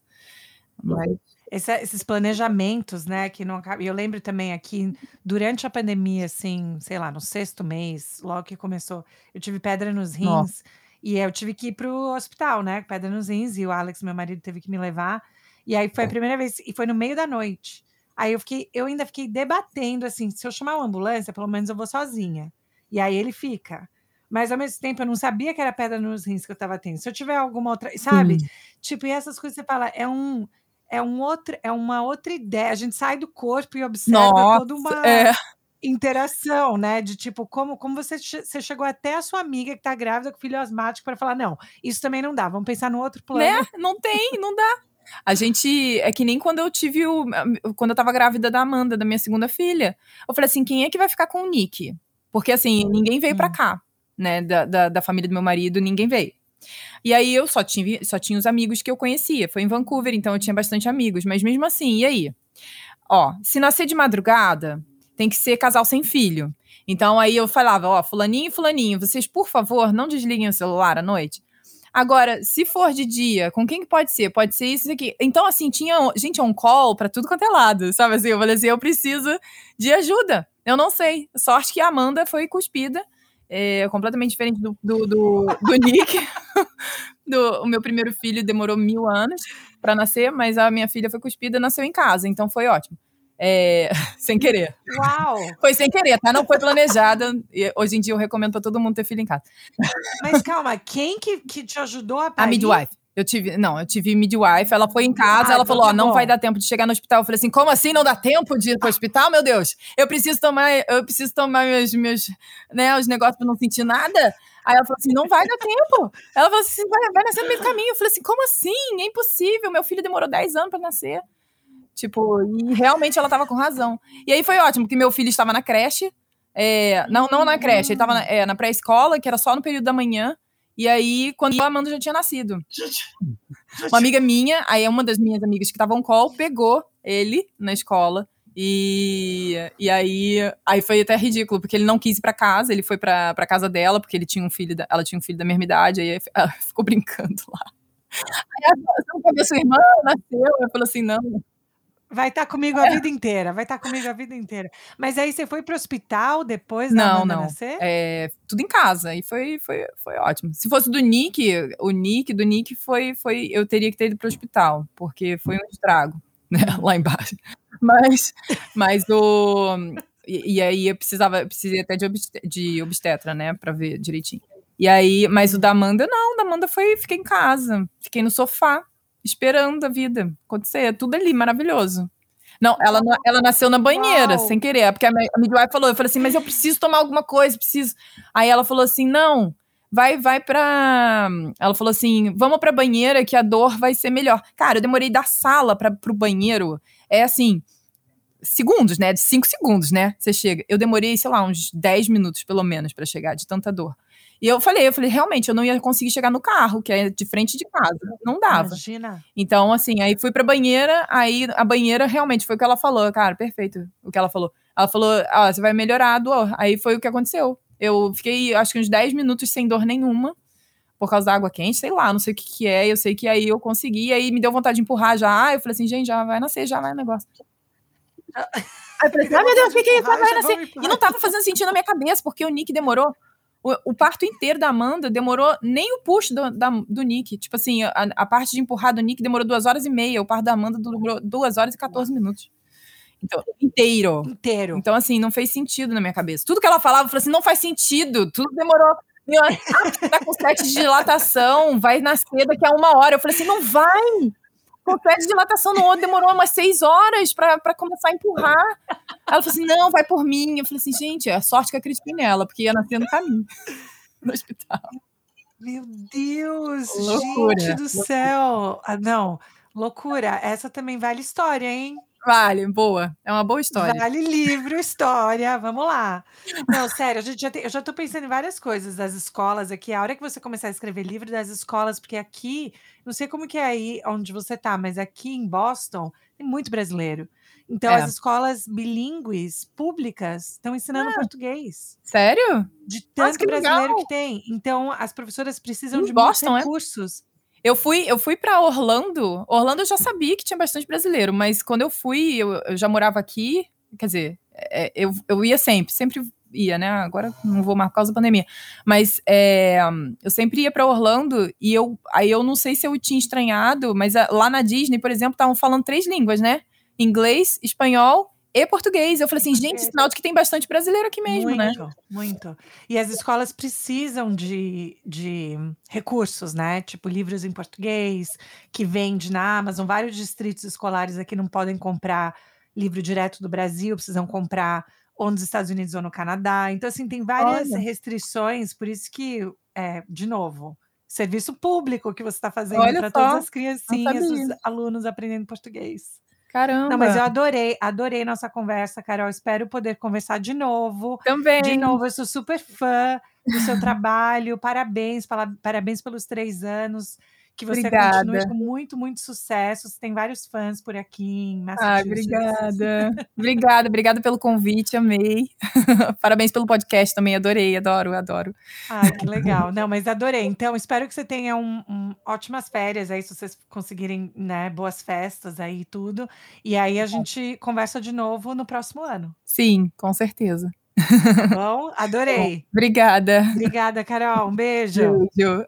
Mas... Esses planejamentos, né, que não acabam... Eu lembro também aqui, durante a pandemia, assim, sei lá, no 6º mês, logo que começou, eu tive pedra nos rins. Nossa. E eu tive que ir pro hospital, né? Com pedra nos rins, e o Alex, meu marido, teve que me levar. E aí foi a primeira vez, e foi no meio da noite. Aí eu ainda fiquei debatendo, assim, se eu chamar uma ambulância, pelo menos eu vou sozinha. E aí ele fica. Mas, ao mesmo tempo, eu não sabia que era pedra nos rins que eu tava tendo. Se eu tiver alguma outra... Sabe? Sim. Tipo, e essas coisas você fala, é uma outra ideia. A gente sai do corpo e observa toda uma interação, né? De tipo, como você chegou até a sua amiga que tá grávida com filho asmático para falar, não, isso também não dá, vamos pensar no outro plano. Né? Não dá. A gente, é que nem quando eu tive quando eu tava grávida da Amanda, da minha segunda filha, eu falei assim, quem é que vai ficar com o Nick? Porque assim, ninguém veio pra cá, né, da família do meu marido, ninguém veio. E aí eu só tinha os amigos que eu conhecia, foi em Vancouver, então eu tinha bastante amigos, mas mesmo assim, e aí? Ó, se nascer de madrugada, tem que ser casal sem filho. Então aí eu falava, ó, fulaninho e fulaninho, vocês, por favor, não desliguem o celular à noite. Agora, se for de dia, com quem que pode ser? Pode ser isso aqui. Então, assim, tinha, gente, um call pra tudo quanto é lado, sabe? Assim, eu falei assim, eu preciso de ajuda. Eu não sei. Sorte que a Amanda foi cuspida, completamente diferente do Nick. O meu primeiro filho demorou 1000 anos pra nascer, mas a minha filha foi cuspida e nasceu em casa. Então, foi ótimo. Sem querer. Uau! Foi sem querer, tá? Não foi planejada. Hoje em dia eu recomendo pra todo mundo ter filho em casa. Mas calma, quem que te ajudou a parir? A midwife. Eu tive midwife, ela foi em casa, ela falou, não vai dar tempo de chegar no hospital. Eu falei assim, como assim não dá tempo de ir pro hospital? Meu Deus, eu preciso tomar meus, né, os negócios pra não sentir nada. Aí ela falou assim, não vai dar tempo. Ela falou assim, vai nascer no meio do caminho. Eu falei assim, como assim? É impossível, meu filho demorou 10 anos pra nascer. Tipo, e realmente ela tava com razão. E aí foi ótimo, porque meu filho estava na creche. Não na creche, ele estava na pré-escola, que era só no período da manhã. E aí, quando a Amanda já tinha nascido. Uma amiga minha, aí uma das minhas amigas que tava on call, pegou ele na escola. E aí foi até ridículo, porque ele não quis ir pra casa, ele foi pra casa dela, porque ele tinha um filho ela tinha um filho da mesma idade, aí ela ficou brincando lá. Aí ela não quer ver sua irmã, nasceu, ela falou assim, não... Vai estar comigo a vida inteira, Mas aí você foi pro hospital depois da Amanda nascer? Tudo em casa, e foi ótimo. Se fosse do Nick foi eu teria que ter ido pro hospital, porque foi um estrago, né, lá embaixo. Mas e aí eu precisei até de obstetra, né, pra ver direitinho. E aí, mas o da Amanda, não, fiquei em casa, fiquei no sofá, esperando a vida acontecer, tudo ali, maravilhoso. Não, ela nasceu na banheira, sem querer, porque a midwife falou, eu falei assim, mas eu preciso tomar alguma coisa, preciso. Aí ela falou assim, não, vai pra... Ela falou assim, vamos pra banheira que a dor vai ser melhor. Cara, eu demorei da sala pro banheiro, assim, segundos, né, de 5 segundos, né, você chega. Eu demorei, sei lá, uns 10 minutos, pelo menos, pra chegar, de tanta dor. E eu falei, realmente, eu não ia conseguir chegar no carro, que é de frente de casa, não dava. Imagina. Então, assim, aí fui pra banheira, aí a banheira realmente foi o que ela falou, cara, perfeito o que ela falou. Ela falou, você vai melhorar a dor, aí foi o que aconteceu. Eu fiquei, acho que uns 10 minutos sem dor nenhuma, por causa da água quente, sei lá, não sei o que é, eu sei que aí eu consegui, aí me deu vontade de empurrar já, eu falei assim, gente, já vai nascer, já vai o negócio. Aí eu falei, meu Deus, o que é isso, vai nascer? E não tava fazendo sentido na minha cabeça, porque o Nick demorou... O parto inteiro da Amanda demorou nem o push do Nick. Tipo assim, a parte de empurrar do Nick demorou 2 horas e meia. O parto da Amanda durou 2 horas e 14 minutos. Então, inteiro. Então, assim, não fez sentido na minha cabeça. Tudo que ela falava, eu falei assim, não faz sentido. Tudo demorou. Tá com 7 de dilatação, vai nascer daqui a 1 hora. Eu falei assim, não vai. Com 7 de dilatação no outro, demorou umas 6 horas pra começar a empurrar. Ela falou assim, não, vai por mim. Eu falei assim, gente, é a sorte que eu acreditei nela, porque ia nascer no caminho, no hospital. Meu Deus, loucura. Gente do céu. Ah, não, loucura. Essa também vale história, hein? Vale, boa. É uma boa história. Vale livro, história. Vamos lá. Não, sério, eu já tô pensando em várias coisas das escolas aqui. A hora que você começar a escrever livro das escolas, porque aqui, não sei como que é aí onde você tá, mas aqui em Boston tem muito brasileiro. Então, as escolas bilíngues públicas estão ensinando português. Sério? De tanto que brasileiro legal. Que tem. Então, as professoras precisam de Boston, muitos recursos. Eu fui para Orlando. Orlando eu já sabia que tinha bastante brasileiro, mas quando eu fui, eu já morava aqui. Quer dizer, eu ia sempre ia, né? Agora não vou mais por causa da pandemia. Mas eu sempre ia pra Orlando e eu não sei se eu tinha estranhado, mas lá na Disney, por exemplo, estavam falando 3 línguas, né? Inglês, espanhol e português. Eu falei assim, gente, sinal de que tem bastante brasileiro aqui mesmo, muito, né? Muito. E as escolas precisam de recursos, né? Tipo, livros em português, que vende na Amazon. Vários distritos escolares aqui não podem comprar livro direto do Brasil, precisam comprar ou nos Estados Unidos ou no Canadá. Então, assim, tem várias restrições, por isso que, de novo, serviço público que você está fazendo para todas as criancinhas, os alunos aprendendo português. Caramba! Não, mas eu adorei nossa conversa, Carol. Espero poder conversar de novo. Também. De novo, eu sou super fã do seu trabalho. Parabéns pelos 3 anos. Que você continue com muito, muito sucesso. Você tem vários fãs por aqui em Massachusetts. Ah, obrigada. Obrigada pelo convite, amei. Parabéns pelo podcast também, adoro. Ah, que legal. Não, mas adorei. Então, espero que você tenha ótimas férias aí, se vocês conseguirem, né, boas festas aí e tudo. E aí a gente conversa de novo no próximo ano. Sim, com certeza. Tá bom? Adorei. Obrigada. Obrigada, Carol. Um beijo. Beijo.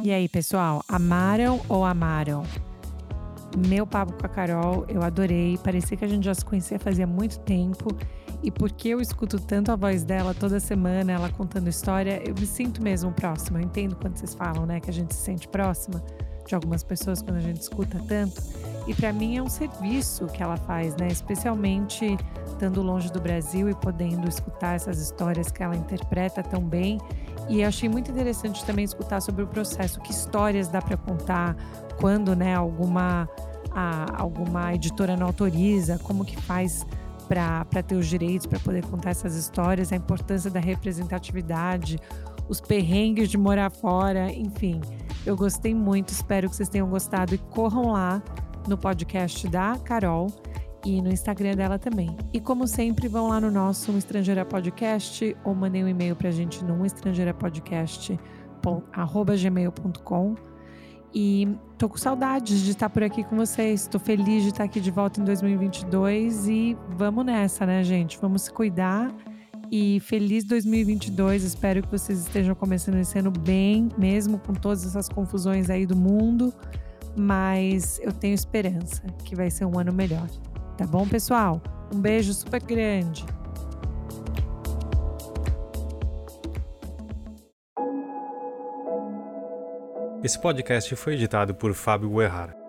E aí, pessoal, amaram ou amaram? Meu papo com a Carol, eu adorei. Parecia que a gente já se conhecia fazia muito tempo. E porque eu escuto tanto a voz dela toda semana, ela contando história, eu me sinto mesmo próxima. Eu entendo quando vocês falam, né, que a gente se sente próxima de algumas pessoas quando a gente escuta tanto. E para mim é um serviço que ela faz, né, especialmente estando longe do Brasil e podendo escutar essas histórias que ela interpreta tão bem. E eu achei muito interessante também escutar sobre o processo, que histórias dá para contar, quando, né, alguma editora não autoriza, como que faz para ter os direitos, para poder contar essas histórias, a importância da representatividade, os perrengues de morar fora, enfim. Eu gostei muito, espero que vocês tenham gostado e corram lá no podcast da Carol e no Instagram dela também. E como sempre, vão lá no nosso Uma Estrangeira Podcast ou mandem um e-mail pra gente no umaestrangeirapodcast@gmail.com. E tô com saudades de estar por aqui com vocês. Tô feliz de estar aqui de volta em 2022 e vamos nessa, né, gente? Vamos se cuidar e feliz 2022. Espero que vocês estejam começando esse ano bem, mesmo com todas essas confusões aí do mundo. Mas eu tenho esperança que vai ser um ano melhor. Tá bom, pessoal? Um beijo super grande. Esse podcast foi editado por Fábio Guerrara.